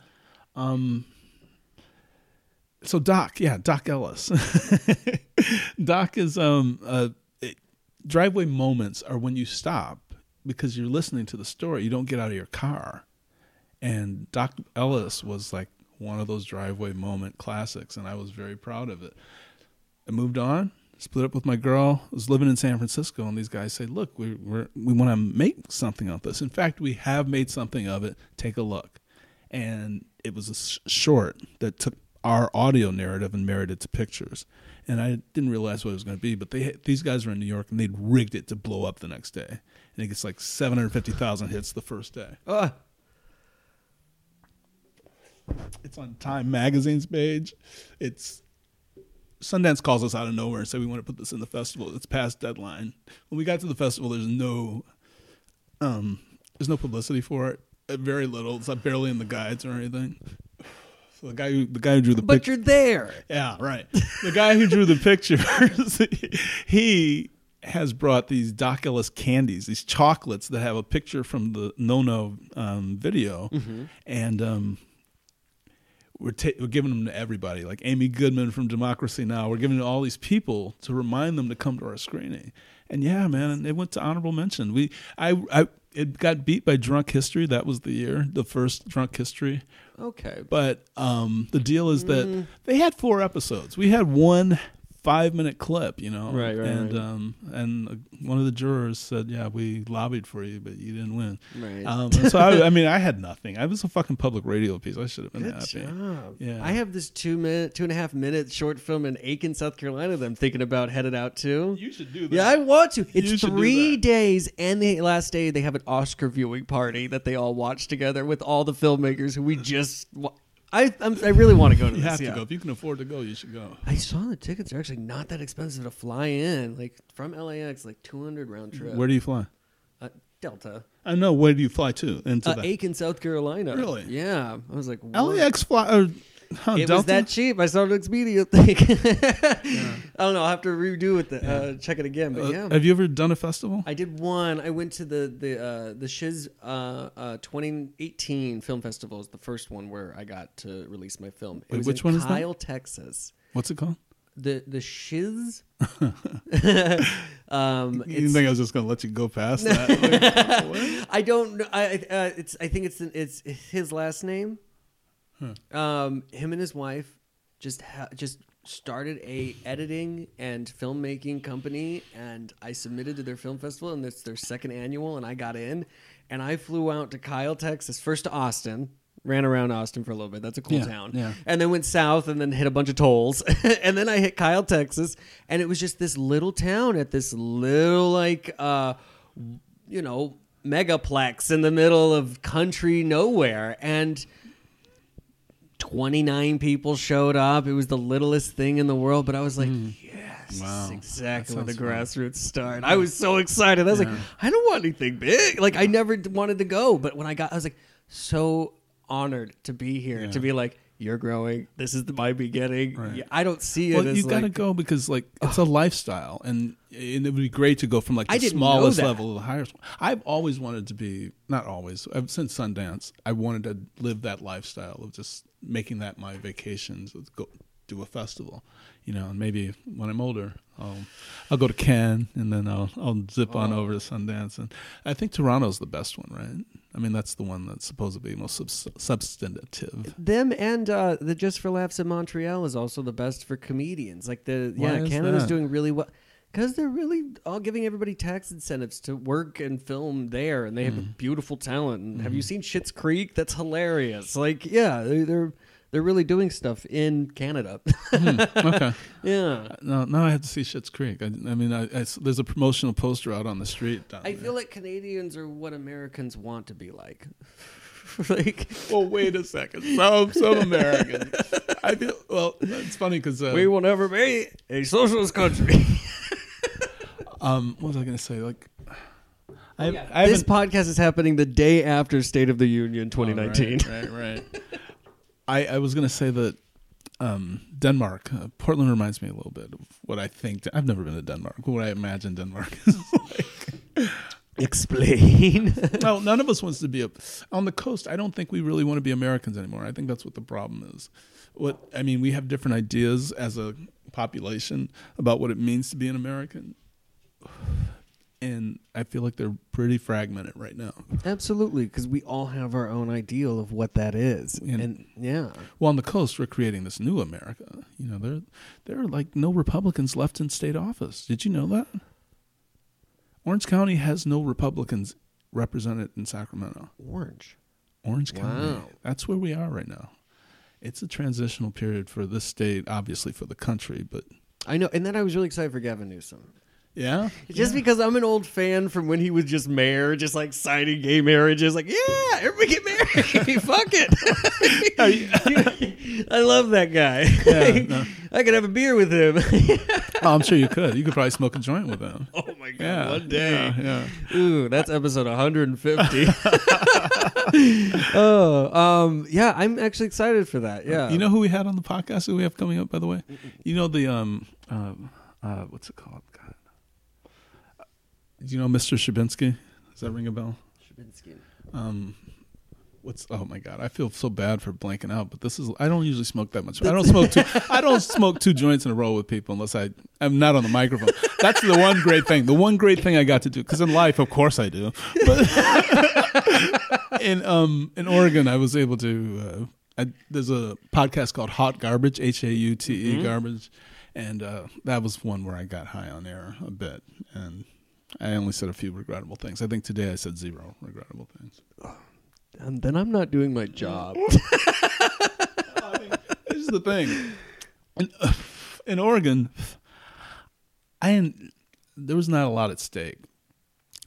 Um, so Doc, yeah, Doc Ellis. Doc is, um, uh, it, driveway moments are when you stop because you're listening to the story. You don't get out of your car. And Doc Ellis was like one of those driveway moment classics, and I was very proud of it. I moved on, split up with my girl, was living in San Francisco, and these guys say, look, we we're, we want to make something of this. In fact, we have made something of it. Take a look. And it was a sh- short that took our audio narrative and married it to pictures. And I didn't realize what it was going to be, but they these guys were in New York, and they'd rigged it to blow up the next day. And it gets like seven hundred fifty thousand hits the first day. Uh, It's on Time Magazine's page. It's Sundance calls us out of nowhere and said we want to put this in the festival. It's past deadline. When we got to the festival, there's no, um, there's no publicity for it. Very little. It's not barely in the guides or anything. So the guy who the guy who drew the but pic- you're there. Yeah, right. The guy who drew the pictures, he has brought these Doc Ellis candies, these chocolates that have a picture from the No-No um, video, mm-hmm. and. Um, We're, ta- we're giving them to everybody, like Amy Goodman from Democracy Now! We're giving them to all these people to remind them to come to our screening. And yeah, man, it went to honorable mention. We, I, I, it got beat by Drunk History. That was the year, the first Drunk History. Okay. But um, the deal is that mm. they had four episodes. We had one five-minute clip, you know. Right, right, and, right. Um, and one of the jurors said, yeah, we lobbied for you, but you didn't win. Right. Um, and so, I, I mean, I had nothing. I was a fucking public radio piece. I should have been Good happy. Job. Yeah. I have this two-minute, two-and-a-half-minute short film in Aiken, South Carolina that I'm thinking about headed out to. You should do that. Yeah, I want to. It's three days, and the last day they have an Oscar viewing party that they all watch together with all the filmmakers who we just... Wa- I I'm, I really want to go to you this. You have to yeah. go. If you can afford to go, you should go. I saw the tickets are actually not that expensive to fly in. Like from L A X, like two hundred round trip. Where do you fly? Uh, Delta. I know. Where do you fly to? Into uh, Aiken, South Carolina. Really? Yeah. I was like, what? L A X fly. Or, huh, it Delta? Was that cheap. I saw an Expedia thing. yeah. I don't know. I'll have to redo it. The, yeah. uh, check it again. But uh, yeah. Have you ever done a festival? I did one. I went to the the uh, the Shiz uh, uh, twenty eighteen film festival. Is the first one where I got to release my film. It Wait, was which in one Kyle, is Kyle, Texas. What's it called? The the Shiz. um, you think I was just going to let you go past that? Like, what? I don't know. I uh, it's I think it's an, it's his last name. Huh. Um, him and his wife just ha- just started a editing and filmmaking company, and I submitted to their film festival, and it's their second annual, and I got in, and I flew out to Kyle, Texas, first to Austin, ran around Austin for a little bit. That's a cool yeah, town. Yeah. And then went south and then hit a bunch of tolls, and then I hit Kyle, Texas, and it was just this little town at this little, like, uh, you know, megaplex in the middle of country nowhere, and... twenty-nine people showed up. It was the littlest thing in the world, but I was like, mm. yes, wow. exactly where the grassroots fun. Started. I was so excited. I was yeah. like, I don't want anything big. Like, I never wanted to go, but when I got, I was like, so honored to be here, yeah. to be like, you're growing. This is the, my beginning. Right. I don't see it well, as you gotta like... you got to go because, like, it's oh. a lifestyle, and, and it would be great to go from, like, the smallest level to the highest one. I've always wanted to be, not always, I've, since Sundance, I wanted to live that lifestyle of just... making that my vacation, so go do a festival, you know, and maybe when I'm older, I'll, I'll go to Cannes and then I'll I'll zip oh. on over to Sundance. And I think Toronto's the best one, right? I mean, that's the one that's supposed to be most sub- substantive. Them and uh, the Just for Laughs in Montreal is also the best for comedians. Like the Why yeah, Canada's that? Doing really well. Because they're really all giving everybody tax incentives to work and film there, and they have mm. a beautiful talent. And mm. have you seen Schitt's Creek? That's hilarious. Like, yeah, they're they're really doing stuff in Canada. mm. Okay. Yeah. No, now I have to see Schitt's Creek. I, I mean, I, I, there's a promotional poster out on the street. Down I there. Feel like Canadians are what Americans want to be like. Like, well, wait a second. Some some Americans. I feel well. It's funny because uh, we will never be a socialist country. Um, what was I going to say? Like, I, yeah. I this podcast is happening the day after State of the Union twenty nineteen. Oh, right, right, right. I, I was going to say that um, Denmark, uh, Portland reminds me a little bit of what I think. I've never been to Denmark. What I imagine Denmark is like. Explain. Well, none of us wants to be up on the coast. I don't think we really want to be Americans anymore. I think that's what the problem is. What I mean, we have different ideas as a population about what it means to be an American. And I feel like they're pretty fragmented right now. Absolutely, because we all have our own ideal of what that is. And, and yeah. Well, on the coast, we're creating this new America. You know, there, there are like no Republicans left in state office. Did you know that? Orange County has no Republicans represented in Sacramento. Orange. Orange County. Wow. That's where we are right now. It's a transitional period for this state, obviously for the country, but... I know, and then I was really excited for Gavin Newsom. Yeah? Just yeah. because I'm an old fan from when he was just mayor, just like signing gay marriages, like, yeah, everybody get married. Fuck it. I love that guy. Yeah, no. I could have a beer with him. Oh, I'm sure you could. You could probably smoke a joint with him. Oh, my God. Yeah, one day. Yeah, yeah. Ooh, that's episode one hundred fifty. Oh, um, yeah, I'm actually excited for that. Yeah. You know who we had on the podcast who we have coming up, by the way? You know the, um, uh, uh, what's it called? God. Do you know Mister Shabinsky? Does that ring a bell? Shabinsky. Um, what's? Oh my God! I feel so bad for blanking out. But this is. I don't usually smoke that much. I don't smoke two. I don't smoke two joints in a row with people unless I. I'm not on the microphone. That's the one great thing. The one great thing I got to do, because in life, of course, I do. But in um in Oregon, I was able to. Uh, I, there's a podcast called Hot Garbage, H A U T E mm-hmm. Garbage, and uh, that was one where I got high on air a bit and. I only said a few regrettable things. I think today I said zero regrettable things. And then I'm not doing my job. No, I mean, this is the thing. In, uh, in Oregon, I there was not a lot at stake. It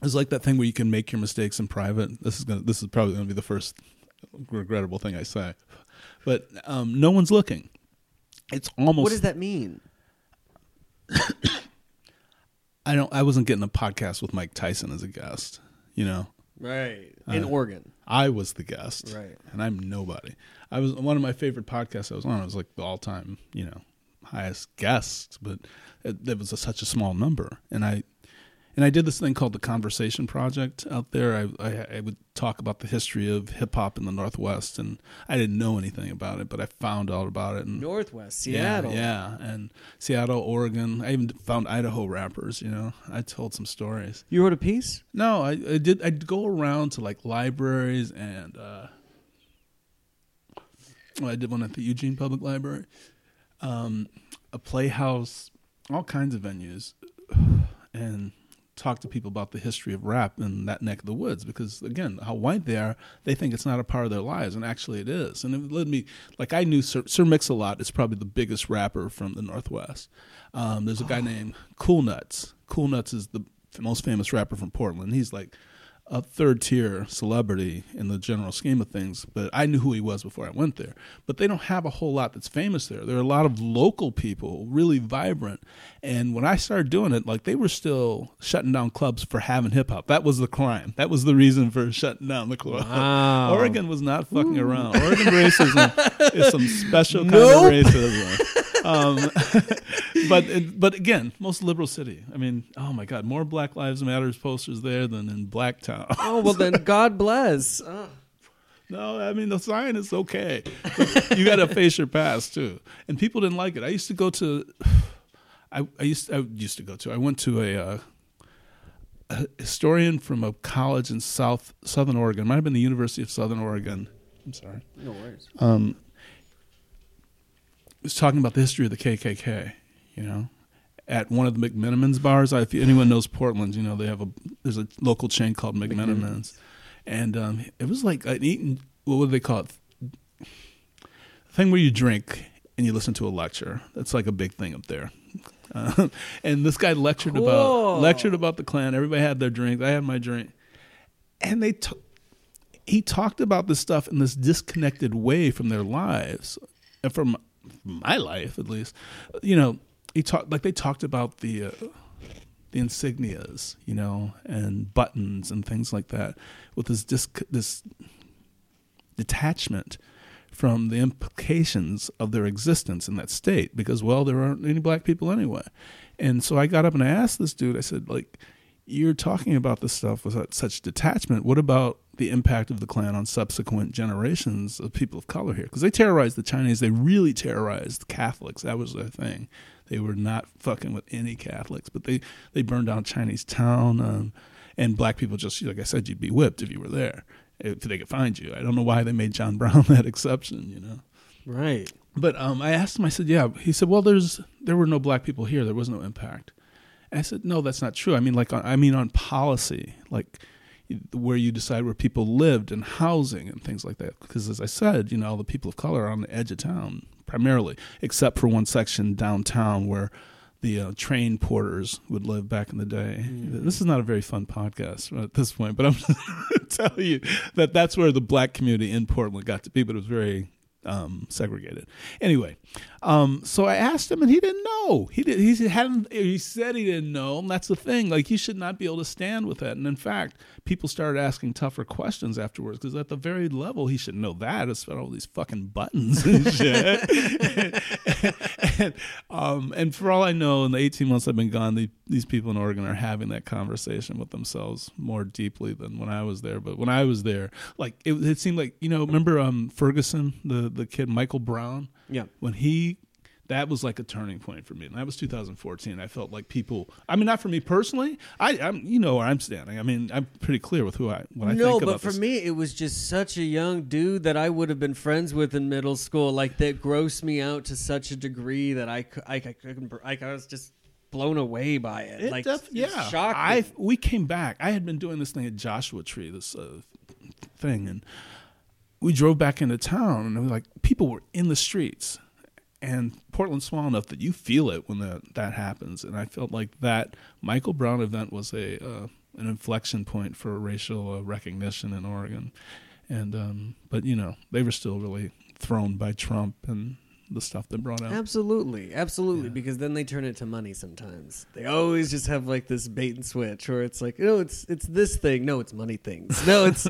was like that thing where you can make your mistakes in private. This is gonna, this is probably going to be the first regrettable thing I say. But um, no one's looking. It's almost. What does that mean? I don't. I wasn't getting a podcast with Mike Tyson as a guest, you know. Right in uh, Oregon, I was the guest, right? And I'm nobody. I was one of my favorite podcasts I was on. I was like the all-time, you know, highest guest, but that was a, such a small number. And I, and I did this thing called the Conversation Project out there. I, I, I would talk about the history of hip hop in the Northwest, and I didn't know anything about it, but I found out about it. And Northwest, Seattle, yeah, yeah, and Seattle, Oregon. I even found Idaho rappers. You know, I told some stories. You wrote a piece? No, I, I did. I'd go around to like libraries, and uh, well, I did one at the Eugene Public Library, um, a playhouse, all kinds of venues, and. Talk to people about the history of rap in that neck of the woods, because again, how white they are, they think it's not a part of their lives, and actually it is. And it led me, like I knew Sir, Sir Mix-a-Lot is probably the biggest rapper from the Northwest. Um, there's a guy oh. named Cool Nuts. Cool Nuts is the most famous rapper from Portland. He's like a third tier celebrity in the general scheme of things, but I knew who he was before I went there. But they don't have a whole lot that's famous there. There are a lot of local people, really vibrant. And when I started doing it, like they were still shutting down clubs for having hip hop. That was the crime. That was the reason for shutting down the club. Wow. Oregon was not fucking Ooh. around. Oregon racism is some special kind nope. of racism. um, but but again, most liberal city. I mean, oh my God, more Black Lives Matters posters there than in Blacktown. Oh well, then God bless. Uh. No, I mean the sign is okay. But you got to face your past too, and people didn't like it. I used to go to, I, I used I used to go to. I went to a, uh, a historian from a college in South Southern Oregon. It might have been the University of Southern Oregon. I'm sorry. No worries. Um. Was talking about the history of the K K K, you know, at one of the McMenamin's bars. I, if anyone knows Portland, you know they have a there's a local chain called McMenamin's, and um, it was like an eating what would they call it? The thing where you drink and you listen to a lecture. That's like a big thing up there. Uh, and this guy lectured cool. about lectured about the Klan. Everybody had their drink. I had my drink, and they t- he talked about this stuff in this disconnected way from their lives and from. My life, at least, you know, he talked like they talked about the uh, the insignias, you know, and buttons and things like that, with this disc- this detachment from the implications of their existence in that state, because, well, there aren't any black people anyway. And so I got up and I asked this dude, I said, like, you're talking about this stuff without such detachment. What about the impact of the Klan on subsequent generations of people of color here? Because they terrorized the Chinese. They really terrorized Catholics. That was their thing. They were not fucking with any Catholics, but they, they burned down Chinese town. Um, and black people just, like I said, you'd be whipped if you were there, if they could find you. I don't know why they made John Brown that exception, you know? Right. But um, I asked him, I said, yeah. He said, well, there's there were no black people here. There was no impact. And I said, no, that's not true. I mean, like, on, I mean, on policy, like where you decide where people lived and housing and things like that. Because as I said, you know, the people of color are on the edge of town primarily, except for one section downtown where the uh, train porters would live back in the day. Mm. This is not a very fun podcast at this point, but I'm telling you that that's where the black community in Portland got to be, but it was very um, segregated. Anyway, um, so I asked him, and he didn't know. He did. He hadn't. He said he didn't know, and that's the thing. Like, you should not be able to stand with that. And in fact, people started asking tougher questions afterwards, because at the very level, he should know that. It's about all these fucking buttons and shit. And, um, and for all I know, in the eighteen months I've been gone, the, these people in Oregon are having that conversation with themselves more deeply than when I was there. But when I was there, like, it, it seemed like, you know, remember um, Ferguson, the, the kid, Michael Brown? Yeah. When he, that was like a turning point for me. And that was two thousand fourteen. I felt like people, I mean, not for me personally. I, I'm, you know where I'm standing. I mean, I'm pretty clear with who I, what I no, think about No, but for this. me, it was just such a young dude that I would have been friends with in middle school. Like, that grossed me out to such a degree that I, I, I, couldn't, I, I was just blown away by it. it like, def- yeah. Shocking. I, we came back. I had been doing this thing at Joshua Tree, this uh, thing, and we drove back into town, and it was like people were in the streets. And Portland's small enough that you feel it when that, that happens. And I felt like that Michael Brown event was a uh, an inflection point for racial uh, recognition in Oregon. And um, but, you know, they were still really thrown by Trump and the stuff they brought out. Absolutely. Absolutely. Yeah. Because then they turn it to money sometimes. They always just have like this bait and switch, or it's like, oh, it's it's this thing. No, it's money things. No, it's...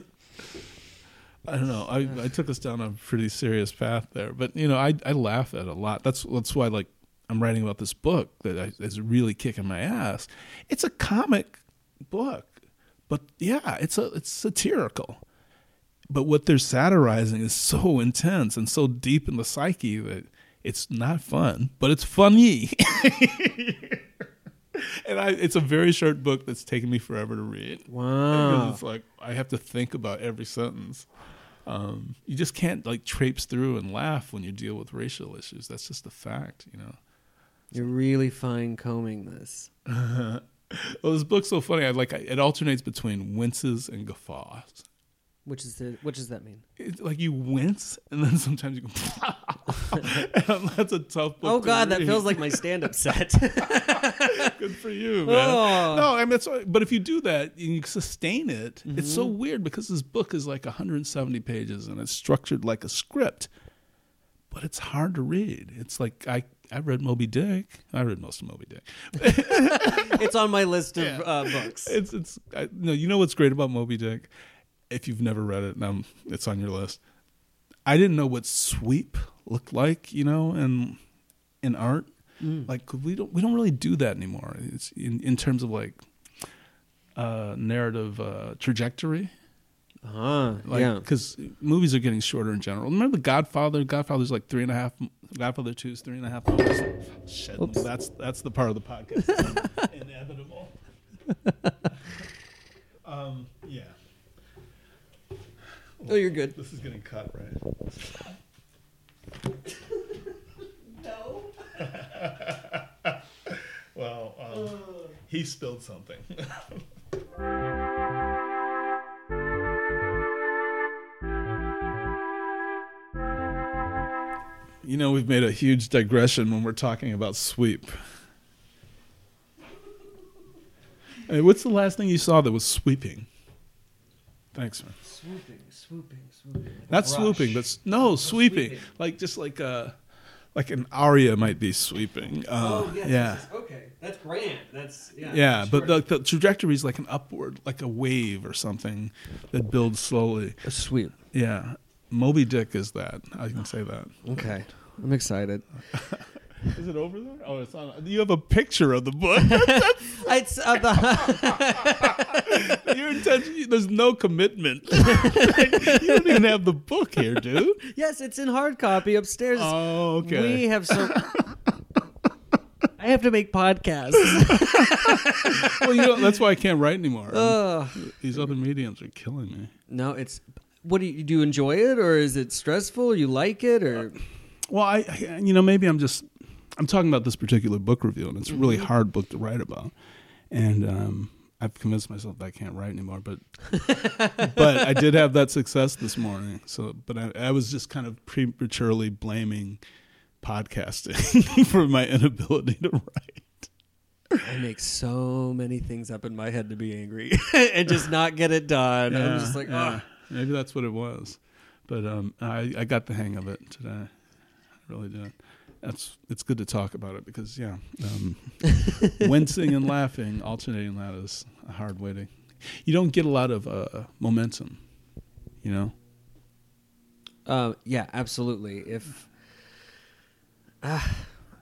I don't know. I, I took us down a pretty serious path there, but you know, I, I laugh at it a lot. That's that's why, like, I'm writing about this book that I, is really kicking my ass. It's a comic book, but yeah, it's a it's satirical. But what they're satirizing is so intense and so deep in the psyche that it's not fun, but it's funny. And I, it's a very short book that's taken me forever to read. Wow. It's like I have to think about every sentence. Um, you just can't like traipse through and laugh when you deal with racial issues. That's just a fact, you know. You're really fine combing this. Well, this book's so funny. I like it alternates between winces and guffaws. Which is the, what does that mean? It's like you wince, and then sometimes you go, and that's a tough book. Oh, God, to read. That feels like my stand-up set. Good for you, man. Oh. No, I mean, it's, but if you do that and you sustain it, mm-hmm. It's so weird because this book is like one hundred seventy pages, and it's structured like a script, but it's hard to read. It's like I... I read Moby Dick. I read most of Moby Dick. It's on my list of yeah. uh, books. It's it's I, no. You know what's great about Moby Dick? If you've never read it, and I'm, it's on your list. I didn't know what sweep looked like, you know, and in art, mm. like we don't we don't really do that anymore. It's in, in terms of like uh, narrative uh, trajectory. Uh-huh. Like, yeah, because movies are getting shorter in general. Remember The Godfather? Godfather's like three and a half. Godfather two is three and a half hours. Shit, Oops. that's that's the part of the podcast inevitable. um, yeah. Oh, you're good. This is getting cut, right? No. Well, um, he spilled something. You know, we've made a huge digression when we're talking about sweep. I mean, what's the last thing you saw that was sweeping? Thanks, man. Swooping, swooping, swooping. Like Not swooping, but no, no sweeping. sweeping. Like just like a, like an aria might be sweeping. Uh, oh, yes, yeah. Yes, yes. Okay. okay, that's grand. That's yeah. Yeah, sure. But the, the trajectory is like an upward, like a wave or something that builds slowly. That's sweet. Yeah, Moby Dick is that. I can say that. Okay, but I'm excited. Is it over there? Oh, it's on. You have a picture of the book. It's about your intention. There's no commitment. Like, you don't even have the book here, dude. Yes, it's in hard copy upstairs. Oh, okay. We have so. I have to make podcasts. Well, you know, that's why I can't write anymore. Uh, These other mediums are killing me. No, it's. What do you do? You enjoy it, or is it stressful? You like it, or? Uh, well, I, I, you know, maybe I'm just. I'm talking about this particular book review, and it's a really hard book to write about. And um, I've convinced myself that I can't write anymore, but but I did have that success this morning. So, but I, I was just kind of prematurely blaming podcasting for my inability to write. I make so many things up in my head to be angry and just not get it done. Yeah, I'm just like, yeah. Oh. Maybe that's what it was. But um, I, I got the hang of it today. I really did. That's it's good to talk about it because yeah, um, wincing and laughing, alternating that is a hard way to. You don't get a lot of uh, momentum, you know. Uh, yeah, absolutely. If uh,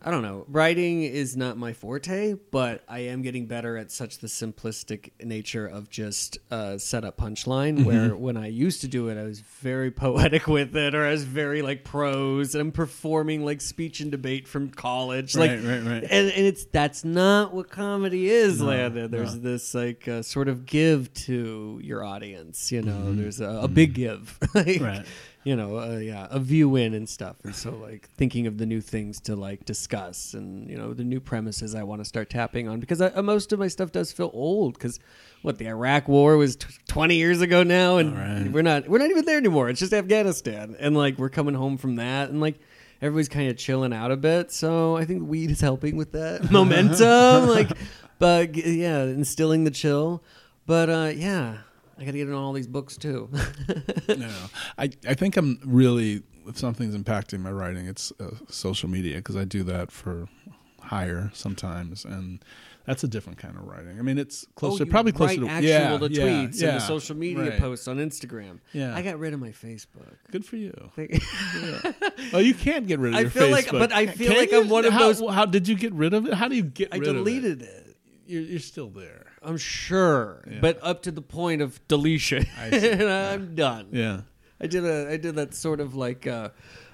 I don't know, writing is not my forte, but I am getting better at such the simplistic nature of just uh, set up punchline. Mm-hmm. Where when I used to do it, I was very poetic with it, or I was very like prose. I'm performing like speech and debate from college, right, like, right, right. And, and it's that's not what comedy is, no, Landon. There's no. this like uh, sort of give to your audience, you know. Mm-hmm. There's a, a big give, like, right. You know, uh, yeah, a view in and stuff. And so, like, thinking of the new things to, like, discuss and, you know, the new premises I want to start tapping on. Because I, most of my stuff does feel old. Because, what, the Iraq War was t- twenty years ago now? And right. we're not we're not even there anymore. It's just Afghanistan. And, like, we're coming home from that. And, like, everybody's kind of chilling out a bit. So I think weed is helping with that momentum. Like, but, yeah, instilling the chill. But, uh, yeah. I got to get in all these books, too. No, I, I think I'm really, if something's impacting my writing, it's uh, social media, because I do that for hire sometimes, and that's a different kind of writing. I mean, it's closer, oh, probably closer to... actual yeah, the yeah, tweets yeah, and the social media right. posts on Instagram. Yeah. I got rid of my Facebook. Good for you. Yeah. Oh, you can't get rid of I your feel Facebook. Like, but I feel Can like you? I'm one of how, those... How did you get rid of it? How do you get I rid of it? I deleted it. You're, you're still there. I'm sure, yeah. But up to the point of deletion, I see. And I'm yeah. done. Yeah, I did a, I did that sort of like uh,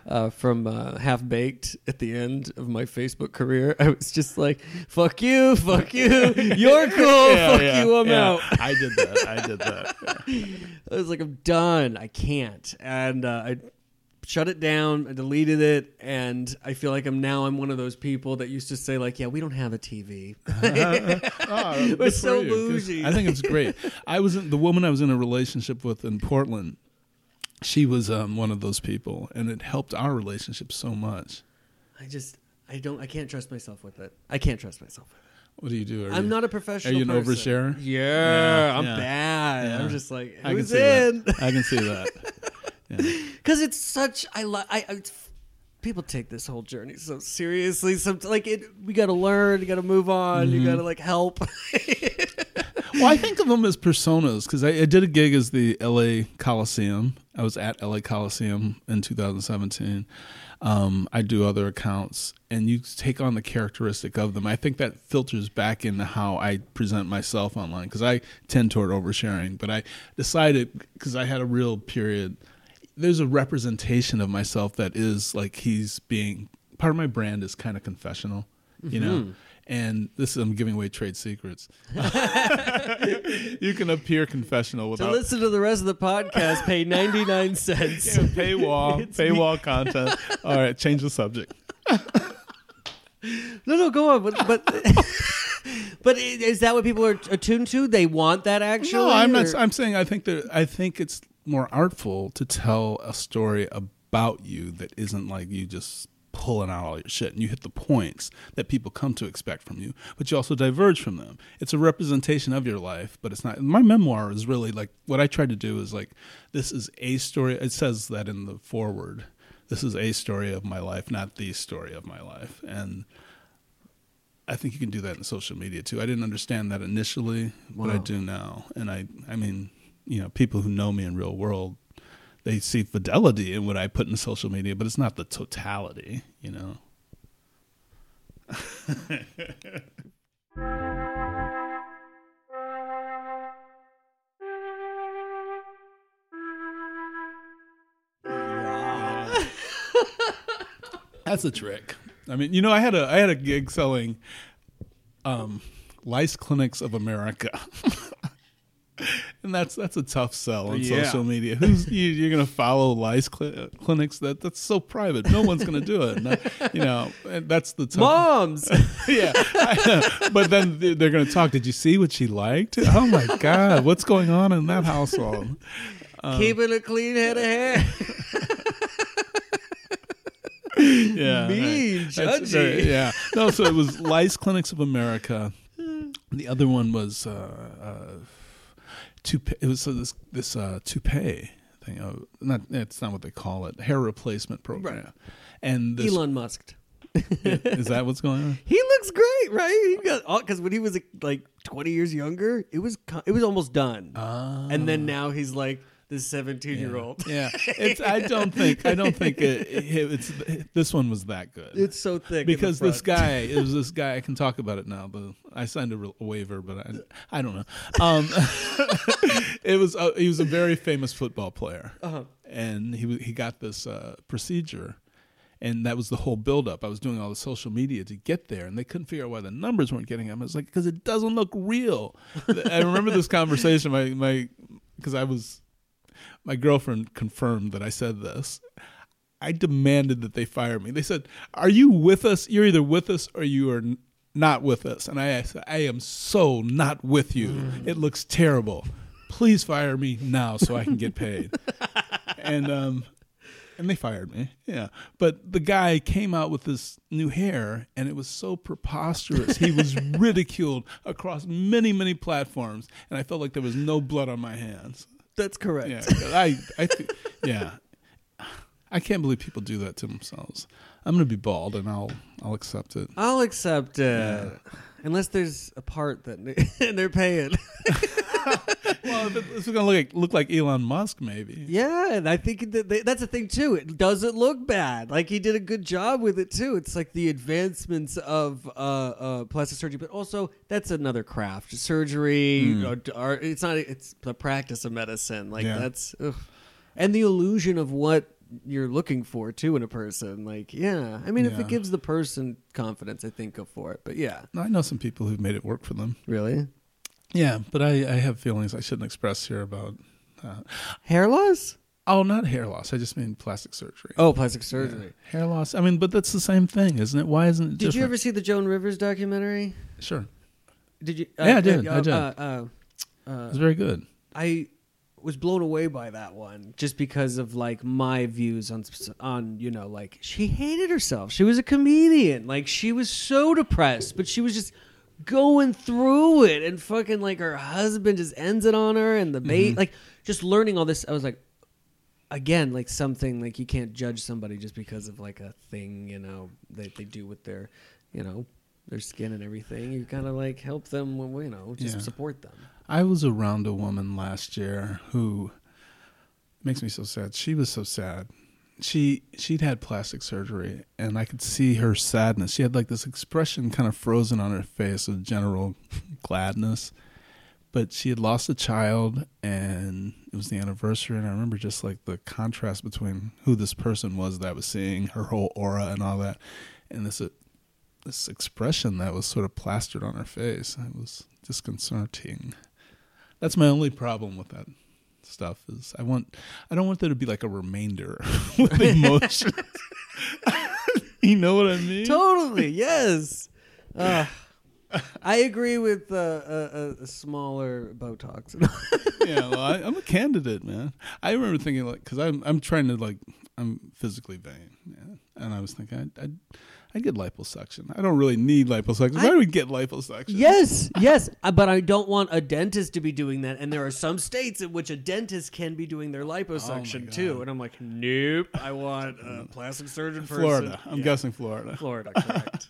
uh, from uh, Half Baked at the end of my Facebook career. I was just like, "Fuck you, fuck you, you're cool, yeah, fuck yeah, you, I'm yeah. out." I did that. I did that. Yeah. I was like, "I'm done. I can't," and uh, I. shut it down. I deleted it, and I feel like I'm now I'm one of those people that used to say like, "Yeah, we don't have a T V." uh, oh, We're so you, bougie. I think it's great. I was in, the woman I was in a relationship with in Portland. She was um, one of those people, and it helped our relationship so much. I just I don't I can't trust myself with it. I can't trust myself with it. What do you do? Are I'm you, not a professional. Are you an person. Oversharer? Yeah, yeah I'm yeah. bad. Yeah. I'm just like I can see in? That. I can see that. Because yeah. it's such, I love. I, I people take this whole journey so seriously. Some like it, we got to learn, you got to move on, mm-hmm. you got to like help. Well, I think of them as personas because I, I did a gig as the L A Coliseum. I was at L A Coliseum in two thousand seventeen. Um, I do other accounts, and you take on the characteristic of them. I think that filters back into how I present myself online because I tend toward oversharing. But I decided because I had a real period. There's a representation of myself that is like he's being part of my brand is kind of confessional, you mm-hmm. know, and this is, I'm giving away trade secrets. You can appear confessional without. To listen to the rest of the podcast, pay ninety-nine cents. Yeah, paywall, it's paywall me. Content. All right. Change the subject. No, no, go on. But, but, but is that what people are attuned to? They want that actually? No, I'm or? not. I'm saying, I think that I think it's, more artful to tell a story about you that isn't like you just pulling out all your shit and you hit the points that people come to expect from you, but you also diverge from them. It's a representation of your life, but it's not. My memoir is really like what I tried to do is like, this is a story. It says that in the foreword, this is a story of my life, not the story of my life. And I think you can do that in social media too. I didn't understand that initially, wow. but I do now. And I, I mean, you know, people who know me in real world, they see fidelity in what I put in social media, but it's not the totality, you know. Yeah. That's a trick. I mean, you know, I had a I had a gig selling um, Lice Clinics of America. And that's that's a tough sell on yeah. social media. Who's you, you're going to follow lice cl- clinics? That that's so private. No one's going to do it. No, you know, and that's the tough. Moms. Yeah, I know. But then they're going to talk. Did you see what she liked? Oh my God, what's going on in that household? Um, Keeping a clean head of hair. Yeah, mean, right. Judgy. Very, yeah, no. So it was Lice Clinics of America. The other one was. Uh, uh, Toupee, it was so this this uh, toupee thing. Oh, not it's not what they call it. Hair replacement program. Right. And this, Elon Musk. Is that what's going on? He looks great, right? He got all because when he was like twenty years younger, it was it was almost done. Oh. And then now he's like this seventeen yeah. year old. Yeah, it's, I don't think I don't think it, it, it's it, this one was that good. It's so thick because this guy it was this guy. I can talk about it now, but I signed a, a waiver, but I I don't know. Um, it was uh, he was a very famous football player, uh-huh. and he he got this uh, procedure, and that was the whole buildup. I was doing all the social media to get there, and they couldn't figure out why the numbers weren't getting him. I was like, because it doesn't look real. I remember this conversation. My my because I was. My girlfriend confirmed that I said this. I demanded that they fire me. They said, "Are you with us? You're either with us or you are n- not with us." And I said, "I am so not with you. Mm. It looks terrible. Please fire me now so I can get paid." and um, and they fired me. Yeah, but the guy came out with this new hair, and it was so preposterous. He was ridiculed across many, many platforms, and I felt like there was no blood on my hands. That's correct. Yeah, I, I, th- yeah, I can't believe people do that to themselves. I'm gonna be bald, and I'll, I'll accept it. I'll accept it, yeah. Unless there's a part that and they're paying. Well, it's gonna look like, look like Elon Musk, maybe. Yeah, and I think that they, that's the thing too. It doesn't look bad. Like he did a good job with it too. It's like the advancements of uh, uh, plastic surgery, but also that's another craft. Surgery, mm. or, or, it's not. It's the practice of medicine. Like yeah. that's, ugh. And the illusion of what you're looking for too in a person. Like, yeah, I mean, yeah. if it gives the person confidence, I think go for it. But yeah, I know some people who've made it work for them. Really. Yeah, but I, I have feelings I shouldn't express here about uh, hair loss. Oh, not hair loss. I just mean plastic surgery. Oh, plastic surgery, yeah. Hair loss. I mean, but that's the same thing, isn't it? Why isn't it? Did different? You ever see the Joan Rivers documentary? Sure. Did you? Uh, yeah, I did. Uh, I did. Uh, uh, uh, uh, it was very good. I was blown away by that one just because of like my views on on you know like she hated herself. She was a comedian. Like she was so depressed, but she was just. Going through it and fucking like her husband just ends it on her and the baby mm-hmm. like just learning all this. I was like, again, like something like you can't judge somebody just because of like a thing, you know, that they do with their, you know, their skin and everything. You kind of like help them, you know, just yeah. support them. I was around a woman last year who makes me so sad. She was so sad. She she'd had plastic surgery, and I could see her sadness. She had like this expression kind of frozen on her face of general gladness. But she had lost a child, and it was the anniversary. And I remember just like the contrast between who this person was that I was seeing, her whole aura and all that, and this uh, this expression that was sort of plastered on her face. It was disconcerting. That's my only problem with that. Stuff is I want I don't want there to be like a remainder with emotions. You know what I mean? Totally, yes. Uh, I agree with uh, a, a smaller Botox. Yeah, well, I, I'm a candidate, man. I remember thinking like because I'm I'm trying to like I'm physically vain, yeah. And I was thinking I. I I get liposuction. I don't really need liposuction. I, I would get liposuction. Yes, yes. But I don't want a dentist to be doing that. And there are some states in which a dentist can be doing their liposuction, oh too. And I'm like, nope. I want a plastic surgeon person. Florida. I'm yeah. guessing Florida. Florida, correct.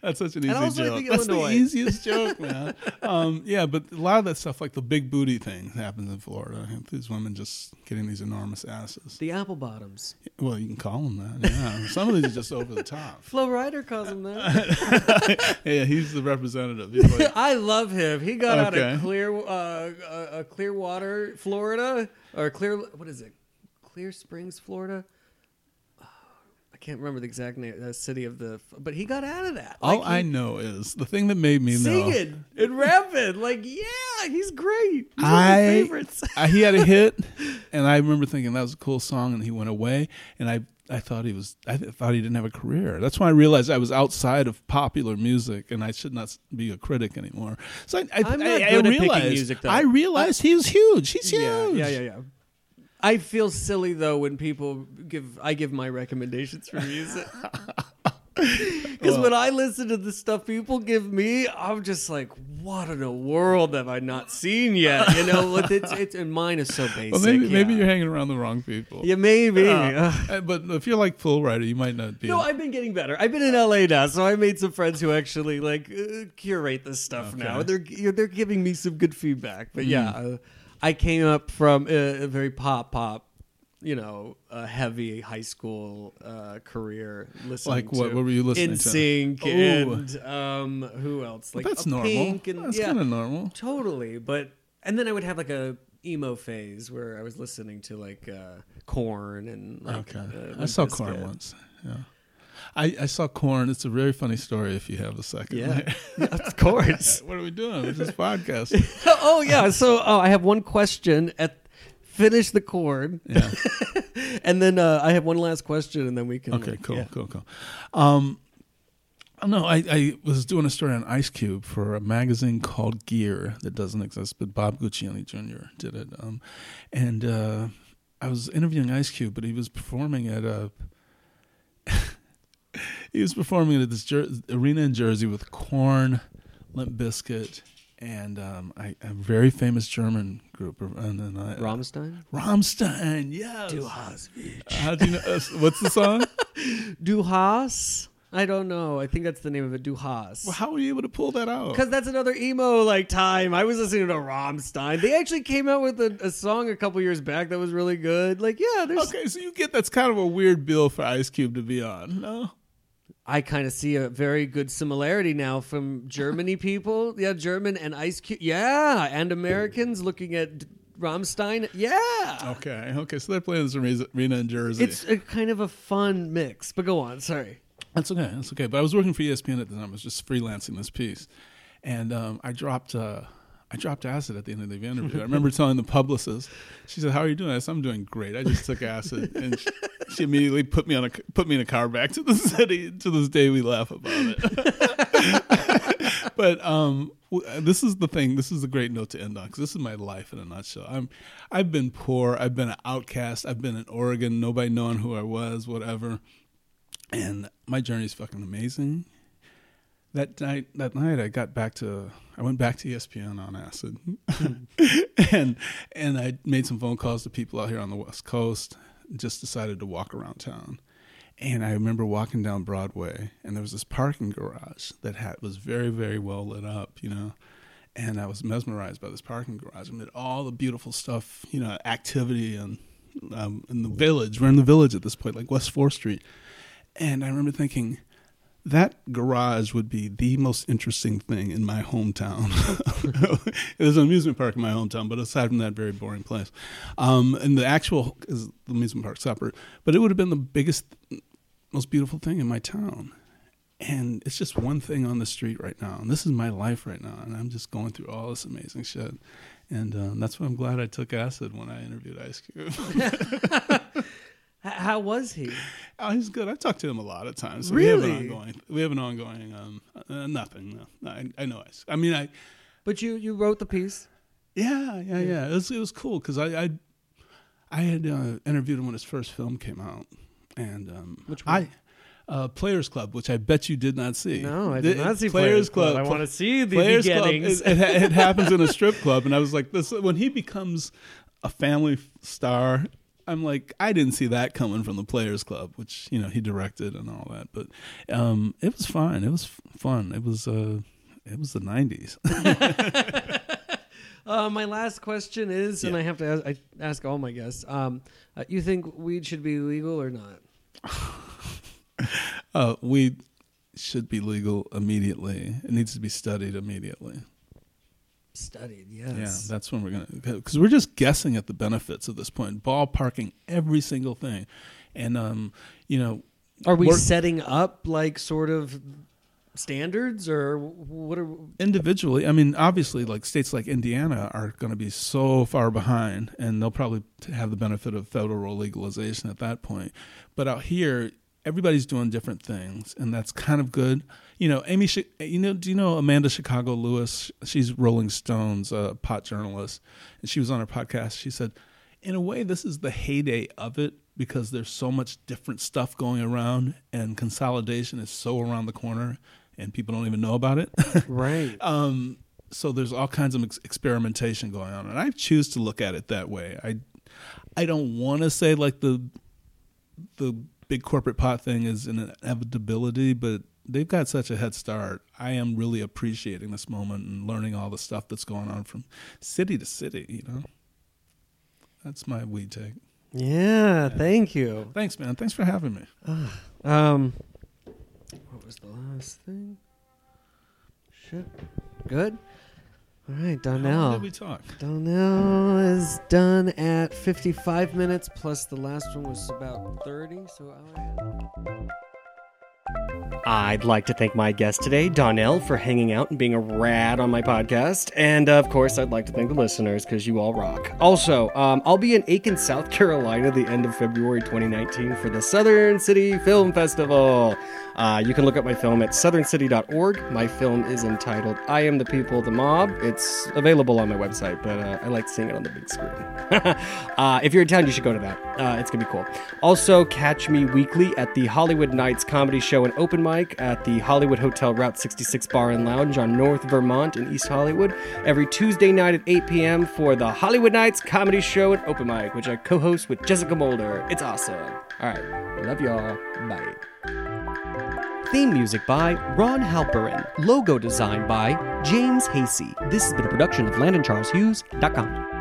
That's such an easy joke. Like That's Illinois. The easiest joke, man. um, yeah, but a lot of that stuff, like the big booty thing, happens in Florida. These women just getting these enormous asses. The apple bottoms. Well, you can call them that. Yeah, some of these are just over the top. Flo Rider calls them that. Yeah, he's the representative. He's like, I love him. He got okay. out of Clear, uh, a Clearwater, Florida, or Clear. What is it? Clear Springs, Florida. I can't remember the exact name, the city of the, but he got out of that. Like All he, I know is the thing that made me know. Singing and rapping, like yeah, he's great. He's I, one of my favorites. I, he had a hit, and I remember thinking that was a cool song, and he went away, and I, I thought he was, I thought he didn't have a career. That's when I realized I was outside of popular music, and I should not be a critic anymore. So I, I, I'm not I, good I at realized, picking music, though. I realized he was huge. He's yeah, huge. Yeah, yeah, yeah. I feel silly though when people give I give my recommendations for music. Because well, when I listen to the stuff people give me, I'm just like, what in the world have I not seen yet? You know, it's, it's, and mine is so basic. Well, maybe, yeah. maybe you're hanging around the wrong people. Yeah, maybe. Uh, but if you're like Flo Rider, you might not be. No, I've been getting better. I've been in L A now, so I made some friends who actually like uh, curate this stuff okay. now. They're they're giving me some good feedback. But mm. yeah. Uh, I came up from a, a very pop, pop, you know, a heavy high school uh, career. Listening like what? To what were you listening N Sync to? N Sync and um, who else? Like well, that's normal. Pink and, that's yeah, kind of normal. Totally, but and then I would have like a emo phase where I was listening to like uh, Korn and like. Okay. Uh, I saw Korn once. Yeah. I, I saw Korn. It's a very funny story if you have a second. Yeah, yeah of course. What are we doing? This is podcasting. oh, yeah. So oh, I have one question. At Finish the Korn. Yeah. And then uh, I have one last question, and then we can. Okay, like, cool, yeah. cool, cool, cool. Um, no, I, I was doing a story on Ice Cube for a magazine called Gear that doesn't exist, but Bob Guccione Junior did it. Um, and uh, I was interviewing Ice Cube, but he was performing at a... He was performing at this Jer- arena in Jersey with Korn, Limp Bizkit, and um, I, a very famous German group. And then I, Rammstein? Rammstein, yes. Du hast mich. How do you know? Uh, what's the song? Du hast? I don't know. I think that's the name of it, Du hast. Well, how were you able to pull that out? Because that's another emo like time. I was listening to Rammstein. They actually came out with a, a song a couple years back that was really good. Like, yeah. There's... Okay, so you get that's kind of a weird bill for Ice Cube to be on, no? I kind of see a very good similarity now from Germany people. Yeah, German and Ice Cube. Yeah, and Americans looking at Rammstein. Yeah. Okay, okay. So they're playing this arena in Jersey. It's a kind of a fun mix, but go on. Sorry. That's okay. That's okay. But I was working for E S P N at the time. I was just freelancing this piece. And um, I dropped... Uh, I dropped acid at the end of the interview. I remember telling the publicist, she said, "How are you doing?" I said, "I'm doing great. I just took acid." And she, she immediately put me on a put me in a car back to the city. To this day, we laugh about it. But um, this is the thing. This is a great note to end on because this is my life in a nutshell. I'm, I've been poor. I've been an outcast. I've been in Oregon, nobody knowing who I was, whatever. And my journey is fucking amazing. That night, that night, I got back to. I went back to E S P N on acid, and and I made some phone calls to people out here on the West Coast. Just decided to walk around town, and I remember walking down Broadway, and there was this parking garage that had was very very well lit up, you know, and I was mesmerized by this parking garage and all the beautiful stuff, you know, activity and um, in the village. We're in the village at this point, like West Fourth Street, and I remember thinking. That garage would be the most interesting thing in my hometown. There's an amusement park in my hometown, but aside from that, very boring place. Um, and the actual is the amusement park separate, but it would have been the biggest, most beautiful thing in my town. And it's just one thing on the street right now. And this is my life right now. And I'm just going through all this amazing shit. And um, that's why I'm glad I took acid when I interviewed Ice Cube. How was he? Oh, he's good. I've talked to him a lot of times. So really? We have an ongoing. We have an ongoing um, uh, nothing. No, I, I know. I, I mean, I. But you, you wrote the piece. Yeah, yeah, yeah. yeah. It was it was cool because I, I I had uh, interviewed him when his first film came out, and um, which one? I, uh, Players Club, which I bet you did not see. No, I did it, not see Players, Players Club. Club. I want to see the Players beginnings. Club, it, it, it happens in a strip club, and I was like, this when he becomes a family star. I'm like, I didn't see that coming from the Players Club, which, you know, he directed and all that. But um, it was fine. It was fun. It was uh, it was the nineties. uh, my last question is, yeah. and I have to ask, I ask all my guests, um, uh, you think weed should be legal or not? uh, weed should be legal immediately. It needs to be studied immediately. Studied, yes. Yeah, that's when we're going to, because we're just guessing at the benefits at this point, ballparking every single thing. And, um, you know. Are we setting up like sort of standards or what are. Individually, I mean, obviously, like states like Indiana are going to be so far behind and they'll probably have the benefit of federal legalization at that point. But out here, everybody's doing different things, and that's kind of good. You know, Amy, you know, do you know Amanda Chicago Lewis? She's Rolling Stone's uh, pot journalist, and she was on her podcast. She said, in a way, this is the heyday of it because there's so much different stuff going around, and consolidation is so around the corner, and people don't even know about it. Right. um, so there's all kinds of ex- experimentation going on, and I choose to look at it that way. I, I don't want to say like the, the big corporate pot thing is an inevitability, but they've got such a head start. I am really appreciating this moment and learning all the stuff that's going on from city to city, you know? That's my weed take. Yeah, yeah. Thank you. Thanks, man. Thanks for having me. Uh, um, what was the last thing? Shit. Good? All right, Donnell. How did we talk? Donnell is done at fifty-five minutes, plus the last one was about thirty, so I'll... I'd like to thank my guest today, Donnell, for hanging out and being a rad on my podcast. And, of course, I'd like to thank the listeners, because you all rock. Also, um, I'll be in Aiken, South Carolina, the end of February twenty nineteen for the Southern City Film Festival. Uh, you can look up my film at southern city dot org. My film is entitled I Am the People, the Mob. It's available on my website, but uh, I like seeing it on the big screen. uh, if you're in town, you should go to that. Uh, it's going to be cool. Also, catch me weekly at the Hollywood Nights Comedy Show and Open Mic at the Hollywood Hotel Route sixty-six Bar and Lounge on North Vermont in East Hollywood every Tuesday night at eight p.m. for the Hollywood Nights Comedy Show and Open Mic, which I co-host with Jessica Mulder. It's awesome. All right. Love y'all. Bye. Theme music by Ron Halperin. Logo design by James Hasey. This has been a production of Landon Charles Hughes dot com.